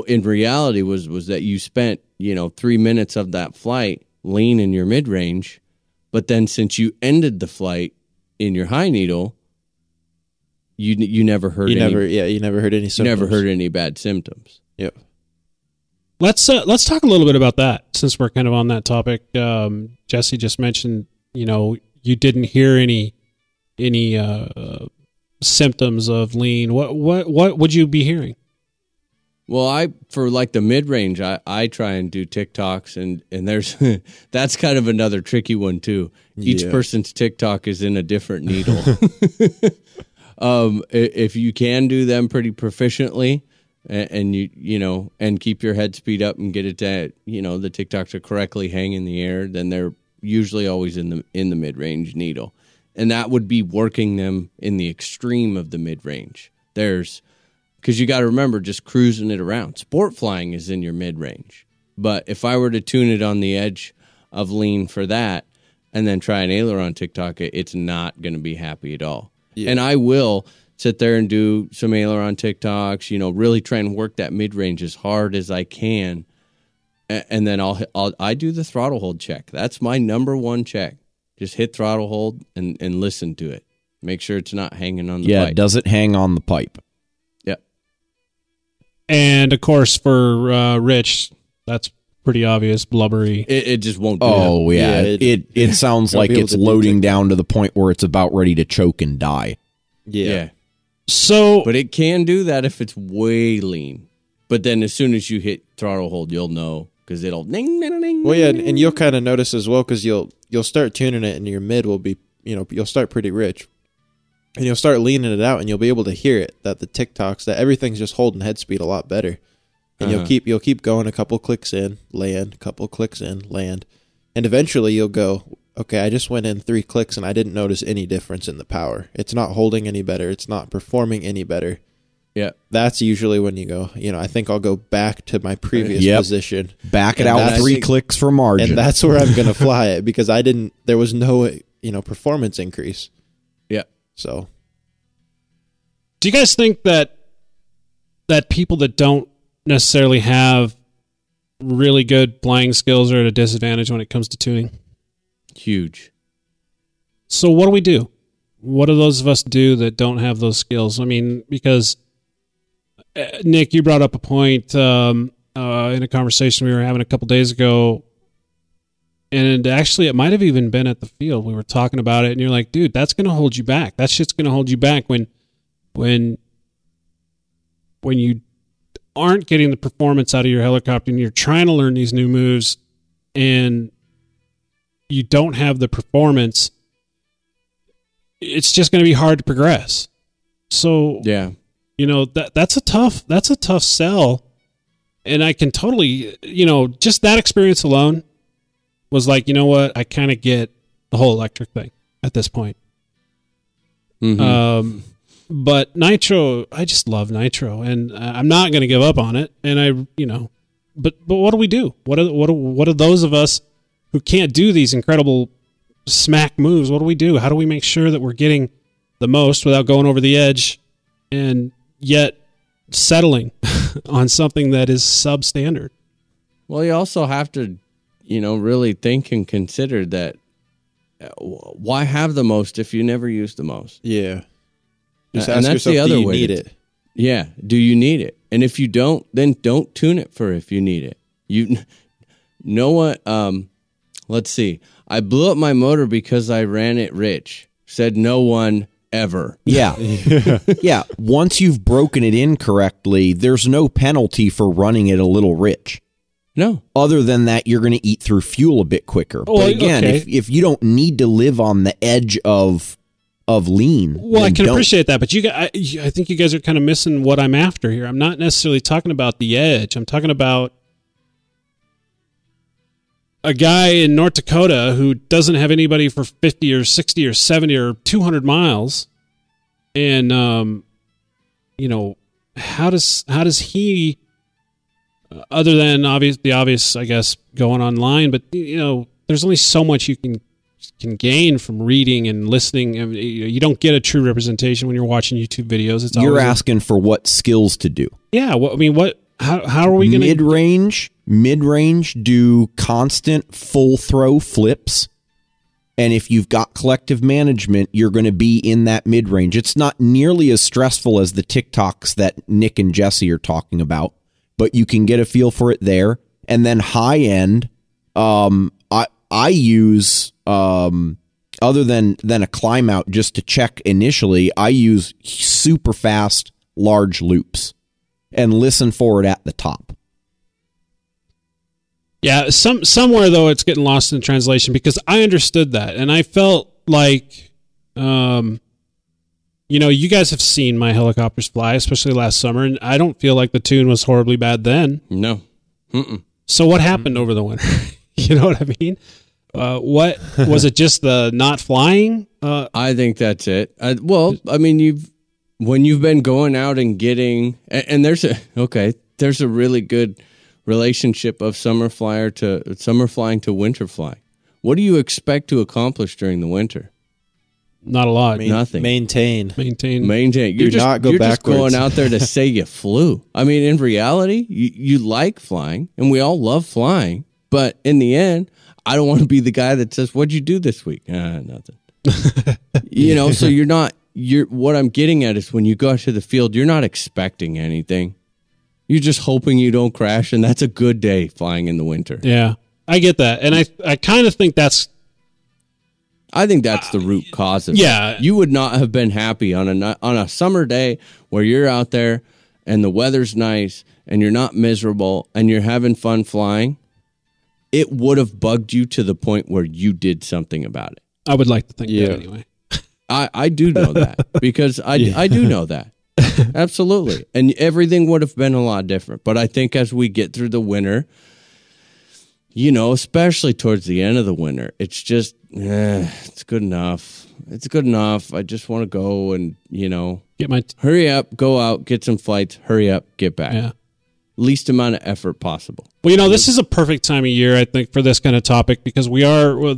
in reality was that you spent, 3 minutes of that flight lean in your mid-range, but then since you ended the flight in your high needle, you never heard any bad symptoms. Yep. Let's talk a little bit about that since we're kind of on that topic. Jesse just mentioned, you didn't hear any symptoms of lean. What would you be hearing? Well, for the mid-range, I try and do TikToks, and there's that's kind of another tricky one, too. Each person's TikTok is in a different needle. If you can do them pretty proficiently, and keep your head speed up and get it to, the TikToks are correctly hang in the air, then they're usually always in the mid-range needle. And that would be working them in the extreme of the mid-range. Because you got to remember, just cruising it around. Sport flying is in your mid-range. But if I were to tune it on the edge of lean for that and then try an aileron TikTok, it's not going to be happy at all. Yeah. And I will sit there and do some aileron TikToks, really try and work that mid-range as hard as I can. And then I do the throttle hold check. That's my number one check. Just hit throttle hold and listen to it. Make sure it's not hanging on the pipe. Yeah, does it hang on the pipe? And, of course, for Rich, that's pretty obvious, blubbery. It just won't do that. Oh, yeah. It sounds like it's loading down to the point where it's about ready to choke and die. Yeah. So, but it can do that if it's way lean. But then as soon as you hit throttle hold, you'll know because it'll ding, ding, ding. Well, yeah, and you'll kind of notice as well because you'll start tuning it and your mid will be, you'll start pretty rich. And you'll start leaning it out, and you'll be able to hear it, that the TikToks, that everything's just holding head speed a lot better. And you'll keep going a couple clicks in, land, couple clicks in, land. And eventually you'll go, okay, I just went in 3 clicks, and I didn't notice any difference in the power. It's not holding any better. It's not performing any better. Yeah. That's usually when you go, I think I'll go back to my previous position. Back it out 3 clicks for margin. And that's where I'm going to fly it because there was no, performance increase. Yeah. So, do you guys think that people that don't necessarily have really good flying skills are at a disadvantage when it comes to tuning? Huge. So what do we do? What do those of us do that don't have those skills? I mean, because Nick, you brought up a point in a conversation we were having a couple days ago. And actually, it might have even been at the field. We were talking about it, and you're like, dude, that's going to hold you back. That shit's going to hold you back when you aren't getting the performance out of your helicopter and you're trying to learn these new moves and you don't have the performance, it's just going to be hard to progress. So, yeah, that's a tough sell. And I can totally, just that experience alone, was like, you know what? I kind of get the whole electric thing at this point. Mm-hmm. But nitro, I just love nitro, and I'm not going to give up on it. And but what do we do? What are those of us who can't do these incredible smack moves? What do we do? How do we make sure that we're getting the most without going over the edge and yet settling on something that is substandard? Well, you also have to really think and consider that why have the most if you never use the most? Yeah. Just ask yourself, do you need it? Yeah. Do you need it? And if you don't, then don't tune it for if you need it. You know what? Let's see. I blew up my motor because I ran it rich, said no one ever. Yeah. Yeah. Once you've broken it incorrectly, there's no penalty for running it a little rich. No. Other than that, you're going to eat through fuel a bit quicker. Oh, but again, okay. If you don't need to live on the edge of lean, well, I can appreciate that, but I think you guys are kind of missing what I'm after here. I'm not necessarily talking about the edge. I'm talking about a guy in North Dakota who doesn't have anybody for 50 or 60 or 70 or 200 miles, and how does he Other than the obvious, I guess, going online, but you know, there's only so much you can gain from reading and listening. You don't get a true representation when you're watching YouTube videos. It's you're asking for what skills to do. Yeah, how are we going to mid range do constant full throw flips? And if you've got collective management, you're going to be in that mid range. It's not nearly as stressful as the TikToks that Nick and Jesse are talking about, but you can get a feel for it there. And then high end, I use other than a climb out just to check initially. I use super fast large loops and listen for it at the top. Yeah, somewhere though it's getting lost in translation, because I understood that and I felt like, you know, you guys have seen my helicopters fly, especially last summer, and I don't feel like the tune was horribly bad then. No. Mm-mm. So what happened over the winter? You know what I mean? What was it? Just the not flying? I think that's it. When you've been going out and getting, and there's a really good relationship of summer flying to winter fly. What do you expect to accomplish during the winter? Not a lot. Nothing. Maintain. You're just going out there to say you flew. I mean, in reality, you like flying, and we all love flying. But in the end, I don't want to be the guy that says, "What'd you do this week?" Nothing. You know. So you're not. What I'm getting at is when you go out to the field, you're not expecting anything. You're just hoping you don't crash, and that's a good day flying in the winter. Yeah, I get that, and I kind of think that's. I think that's the root cause of it. Yeah. You would not have been happy on a summer day where you're out there and the weather's nice and you're not miserable and you're having fun flying. It would have bugged you to the point where you did something about it. I would like to think that anyway. I do know that because I do know that. Absolutely. And everything would have been a lot different. But I think as we get through the winter, you know, especially towards the end of the winter, it's just, it's good enough. It's good enough. I just want to go and, you know, hurry up, go out, get some flights, hurry up, get back. Yeah. Least amount of effort possible. Well, you know, this is a perfect time of year, I think, for this kind of topic, because we are for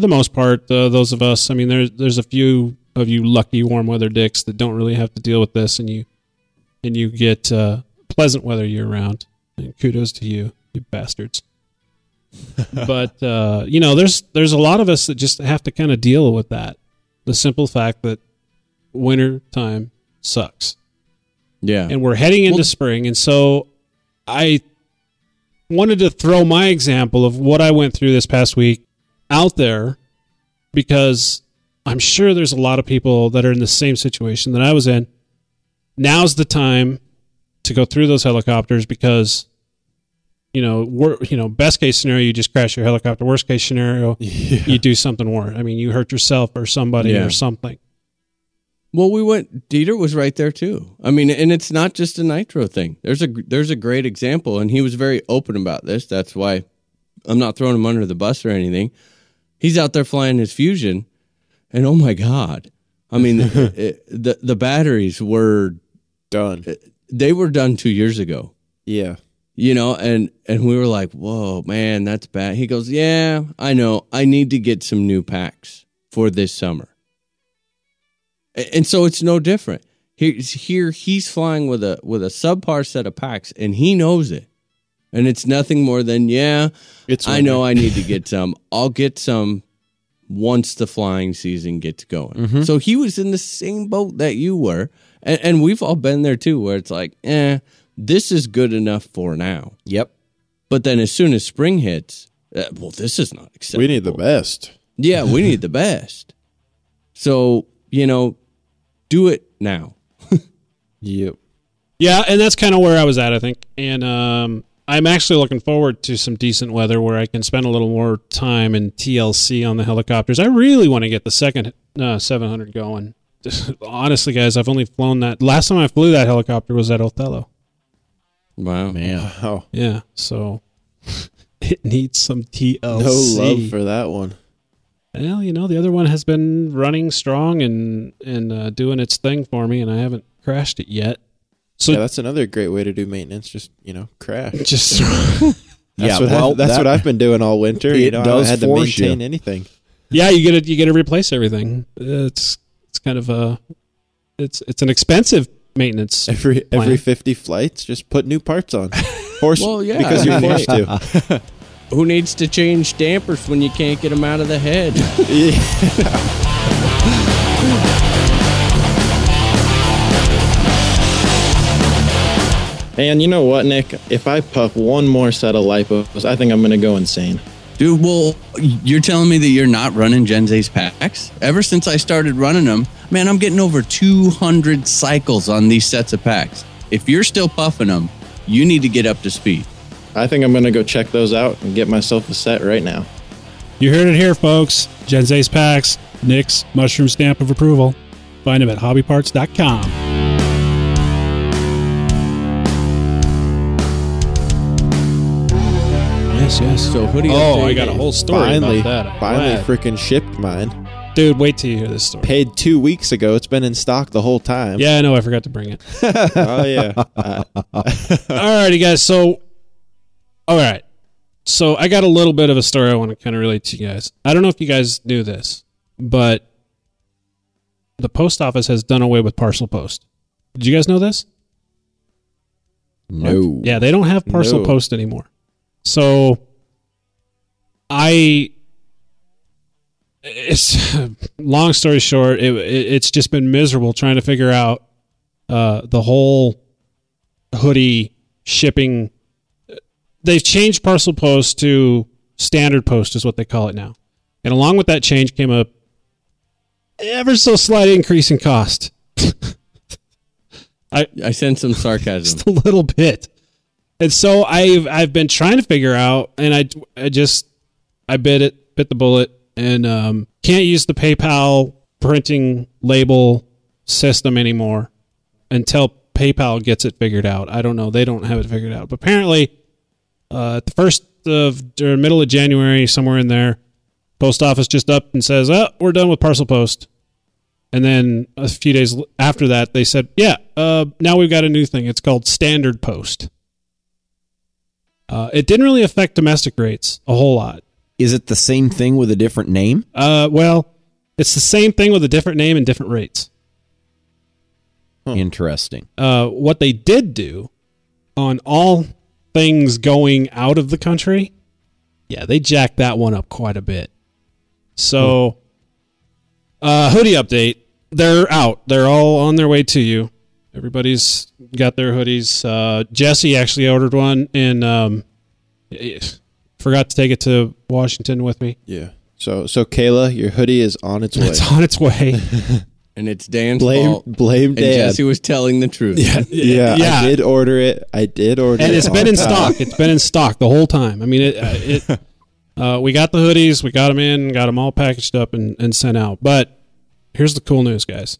the most part, those of us, I mean, there's a few of you lucky warm weather dicks that don't really have to deal with this, and you get pleasant weather year round. And kudos to you bastards. But you know, there's a lot of us that just have to kind of deal with that. The simple fact that winter time sucks. Yeah. And we're heading into spring, and so I wanted to throw my example of what I went through this past week out there, because I'm sure there's a lot of people that are in the same situation that I was in. Now's the time to go through those helicopters, because best case scenario, you just crash your helicopter. Worst case scenario, you do something worse. I mean, you hurt yourself or somebody or something. Well, Dieter was right there too. I mean, and it's not just a nitro thing. There's a great example, and he was very open about this. That's why I'm not throwing him under the bus or anything. He's out there flying his Fusion, and oh my God. I mean, the batteries were done. They were done 2 years ago. Yeah. You know, and we were like, whoa, man, that's bad. He goes, yeah, I know. I need to get some new packs for this summer. And so it's no different. He's flying with a subpar set of packs, and he knows it. And it's nothing more than, I know I need to get some. I'll get some once the flying season gets going. Mm-hmm. So he was in the same boat that you were. And we've all been there, too, where it's like, this is good enough for now. Yep. But then as soon as spring hits, this is not acceptable. We need the best. Yeah, we need the best. So, you know, do it now. Yep. Yeah, and that's kind of where I was at, I think. And I'm actually looking forward to some decent weather where I can spend a little more time in TLC on the helicopters. I really want to get the second 700 going. Honestly, guys, I've only flown that. Last time I flew that helicopter was at Othello. Wow, man! Wow. Yeah, so it needs some TLC. No love for that one. Well, you know, the other one has been running strong and doing its thing for me, and I haven't crashed it yet. So yeah, that's another great way to do maintenance. Just, you crash. Just that's what I've been doing all winter. I had to maintain anything. Yeah, you get to replace everything. It's kind of a it's an expensive maintenance. Every 50 flights, just put new parts on. Because you're forced to. Who needs to change dampers when you can't get them out of the head? And you know what, Nick? If I puff one more set of lipos, I think I'm going to go insane. Dude, well, you're telling me that you're not running Gen Z's packs? Ever since I started running them, man, I'm getting over 200 cycles on these sets of packs. If you're still puffing them, you need to get up to speed. I think I'm going to go check those out and get myself a set right now. You heard it here, folks. Gen Z's packs, Nick's mushroom stamp of approval. Find them at hobbyparts.com. Yes. So hoodie. Oh, I got a whole story about that. Finally freaking shipped mine. Dude, wait till you hear this story. Paid 2 weeks ago. It's been in stock the whole time. Yeah, I know. I forgot to bring it. Oh, yeah. All righty, guys. So I got a little bit of a story I want to kind of relate to you guys. I don't know if you guys knew this, but the post office has done away with parcel post. Did you guys know this? No. Yeah, they don't have parcel post anymore. So it's long story short, it's just been miserable trying to figure out the whole hoodie shipping. They've changed parcel post to standard post is what they call it now. And along with that change came a ever so slight increase in cost. I sense some sarcasm. Just a little bit. And so I've been trying to figure out, and I bit the bullet, and can't use the PayPal printing label system anymore until PayPal gets it figured out. I don't know. They don't have it figured out. But apparently, the middle of January, somewhere in there, post office just up and says, "Oh, we're done with parcel post." And then a few days after that, they said, "Yeah, now we've got a new thing. It's called standard post." It didn't really affect domestic rates a whole lot. Is it the same thing with a different name? Well, it's the same thing with a different name and different rates. Huh. Interesting. What they did do on all things going out of the country, yeah, they jacked that one up quite a bit. So, hoodie update. They're out. They're all on their way to you. Everybody's got their hoodies. Jesse actually ordered one and forgot to take it to Washington with me. Yeah. So Kayla, your hoodie is on its way. It's on its way. And it's Dan's fault. Blame Dan. And Jesse was telling the truth. Yeah. I did order it. And it's been in stock. It's been in stock the whole time. I mean, we got the hoodies. We got them in, got them all packaged up and sent out. But here's the cool news, guys.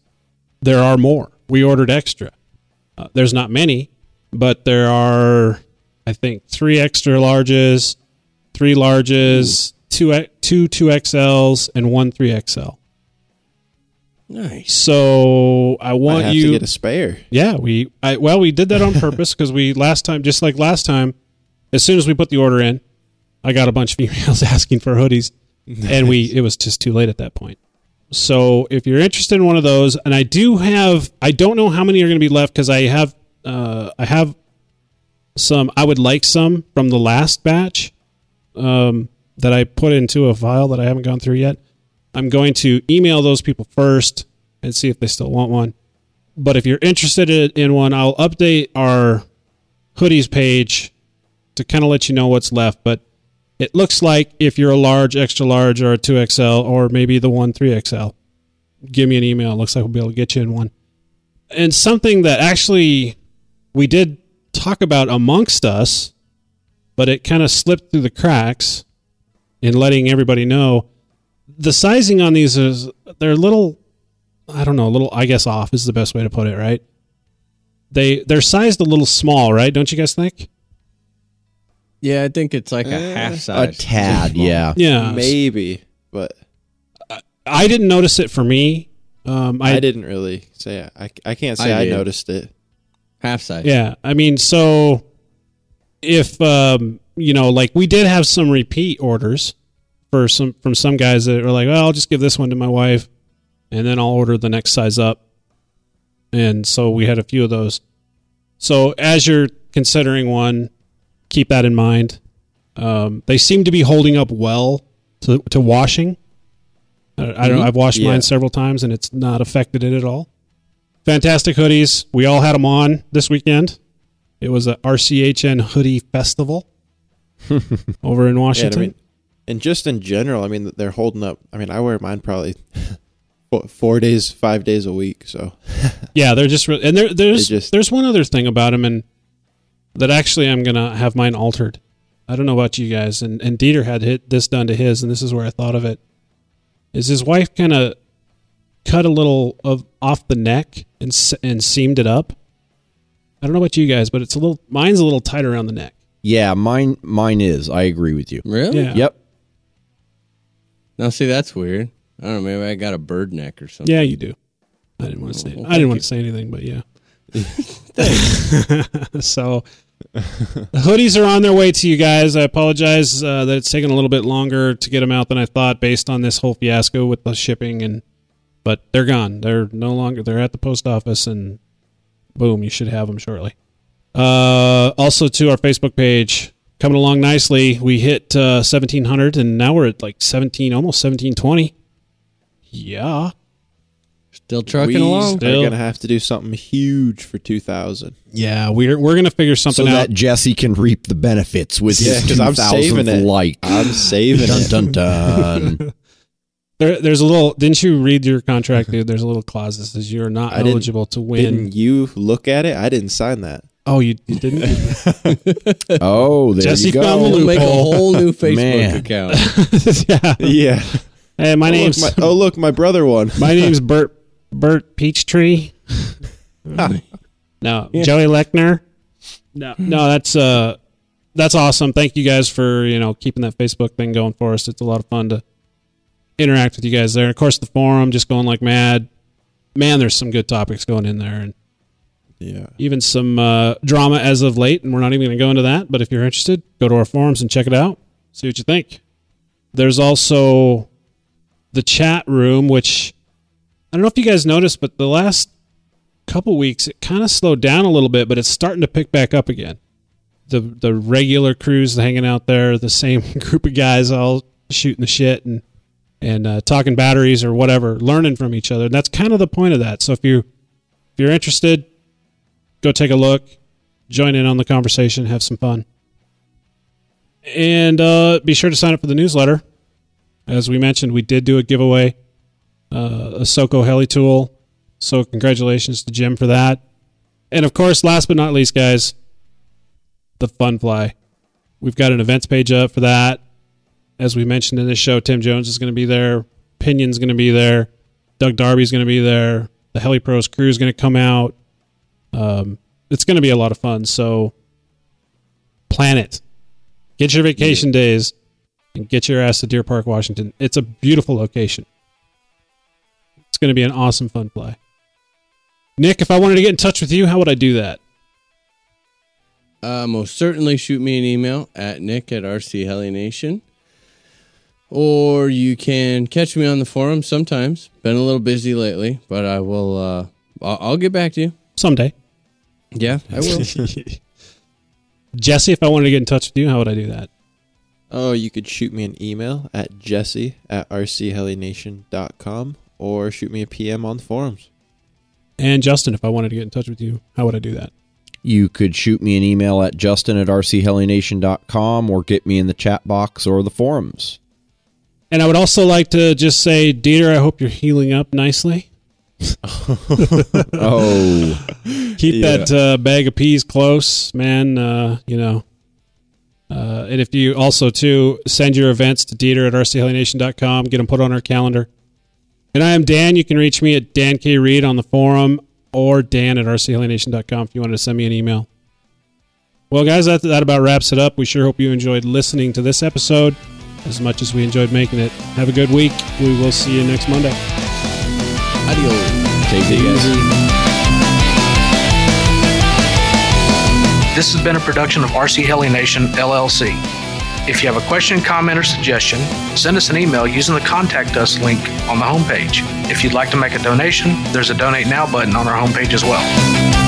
There are more. We ordered extra. There's not many, but there are, I think, 3 extra larges, 3 larges, 2 2XLs, and 1 3XL. Nice. So I have to get a spare. Yeah, we did that on purpose because last time, as soon as we put the order in, I got a bunch of emails asking for hoodies, and it was just too late at that point. So if you're interested in one of those, and I don't know how many are going to be left because I have some, I would like some from the last batch that I put into a file that I haven't gone through yet. I'm going to email those people first and see if they still want one. But if you're interested in one, I'll update our hoodies page to kind of let you know what's left. But it looks like if you're a large, extra large, or a 2XL, or maybe the 1 3XL, give me an email. It looks like we'll be able to get you in one. And something that actually we did talk about amongst us, but it kind of slipped through the cracks in letting everybody know, the sizing on these is, they're a little off is the best way to put it, right? They're sized a little small, right? Don't you guys think? Yeah, I think it's like a half size. A tad, yeah. Yeah. Maybe, but I didn't notice it for me. I didn't really say it. I can't say I noticed it. half size. Yeah, I mean, so if you know, like we did have some repeat orders for some guys that were like, well, I'll just give this one to my wife, and then I'll order the next size up. And so we had a few of those. So as you're considering one, keep that in mind. They seem to be holding up well to washing. I don't know. I've washed mine several times, and it's not affected it at all. Fantastic hoodies. We all had them on this weekend. It was a RCHN hoodie festival over in Washington. Yeah, I mean, and just in general, I mean, they're holding up. I mean, I wear mine probably 4 days, 5 days a week. So yeah, they're just and there's one other thing about them, and that actually I'm gonna have mine altered. I don't know about you guys, and Dieter had this done to his, and this is where I thought of it. Is his wife kind of cut a little off the neck and seamed it up? I don't know about you guys, but it's mine's a little tight around the neck. Yeah, mine is. I agree with you. Really? Yeah. Yep. Now, see, that's weird. I don't know, maybe I got a bird neck or something. Yeah, you do. I didn't want to say. I didn't want to say anything, but yeah. Thanks. So, the hoodies are on their way to you guys. I apologize that it's taken a little bit longer to get them out than I thought, based on this whole fiasco with the shipping. But they're gone. They're no longer. They're at the post office, and boom, you should have them shortly. Also, to our Facebook page, coming along nicely. We hit 1,700, and now we're at like 17, almost 1,720. Yeah, still trucking along. We're gonna have to do something huge for 2,000. Yeah, we're gonna figure something out that Jesse can reap the benefits with his 2,000th like. I'm saving it. Dun dun dun. There's a little. Didn't you read your contract, dude? There's a little clause that says you're not eligible to win. Didn't you look at it? I didn't sign that. Oh, you didn't? Oh, there Jesse you go. Jesse found the loophole. Make a whole new Facebook account. Yeah. Hey, look, my brother won. My name's Bert Peachtree. No, yeah. Joey Lechner. No, that's awesome. Thank you guys for keeping that Facebook thing going for us. It's a lot of fun to interact with you guys there. And of course, the forum just going like mad. Man, there's some good topics going in there, and even some drama as of late. And we're not even going to go into that. But if you're interested, go to our forums and check it out. See what you think. There's also the chat room, which I don't know if you guys noticed, but the last couple weeks it kind of slowed down a little bit, but it's starting to pick back up again. The regular crews hanging out there, the same group of guys all shooting the shit and talking batteries or whatever, learning from each other. And that's kind of the point of that. So if you're interested, go take a look, join in on the conversation, have some fun. And be sure to sign up for the newsletter. As we mentioned, we did do a giveaway, a Soko heli tool. So congratulations to Jim for that. And of course, last but not least, guys, the Fun Fly. We've got an events page up for that. As we mentioned in this show, Tim Jones is going to be there. Pinion's going to be there. Doug Darby's going to be there. The Heli-Pros crew is going to come out. It's going to be a lot of fun. So plan it. Get your vacation days and get your ass to Deer Park, Washington. It's a beautiful location. It's going to be an awesome Fun Fly. Nick, if I wanted to get in touch with you, how would I do that? Most certainly shoot me an email at nick@rchelionation.com. Or you can catch me on the forum sometimes. Been a little busy lately, but I will. I'll get back to you someday. Yeah, I will. Jesse, if I wanted to get in touch with you, how would I do that? Oh, you could shoot me an email at jesse@rchelionation.com or shoot me a PM on the forums. And Justin, if I wanted to get in touch with you, how would I do that? You could shoot me an email at justin@rchelionation.com or get me in the chat box or the forums. And I would also like to just say, Dieter, I hope you're healing up nicely. Oh. Keep that bag of peas close, man. And if you also, too, send your events to Dieter at rchelionation.com. Get them put on our calendar. And I am Dan. You can reach me at Dan K. Reed on the forum or Dan at rchelionation.com if you wanted to send me an email. Well, guys, that about wraps it up. We sure hope you enjoyed listening to this episode as much as we enjoyed making it. Have a good week. We will see you next Monday. Adios. Take it easy. This has been a production of R.C. Hilly Nation, LLC. If you have a question, comment, or suggestion, send us an email using the Contact Us link on the homepage. If you'd like to make a donation, there's a Donate Now button on our homepage as well.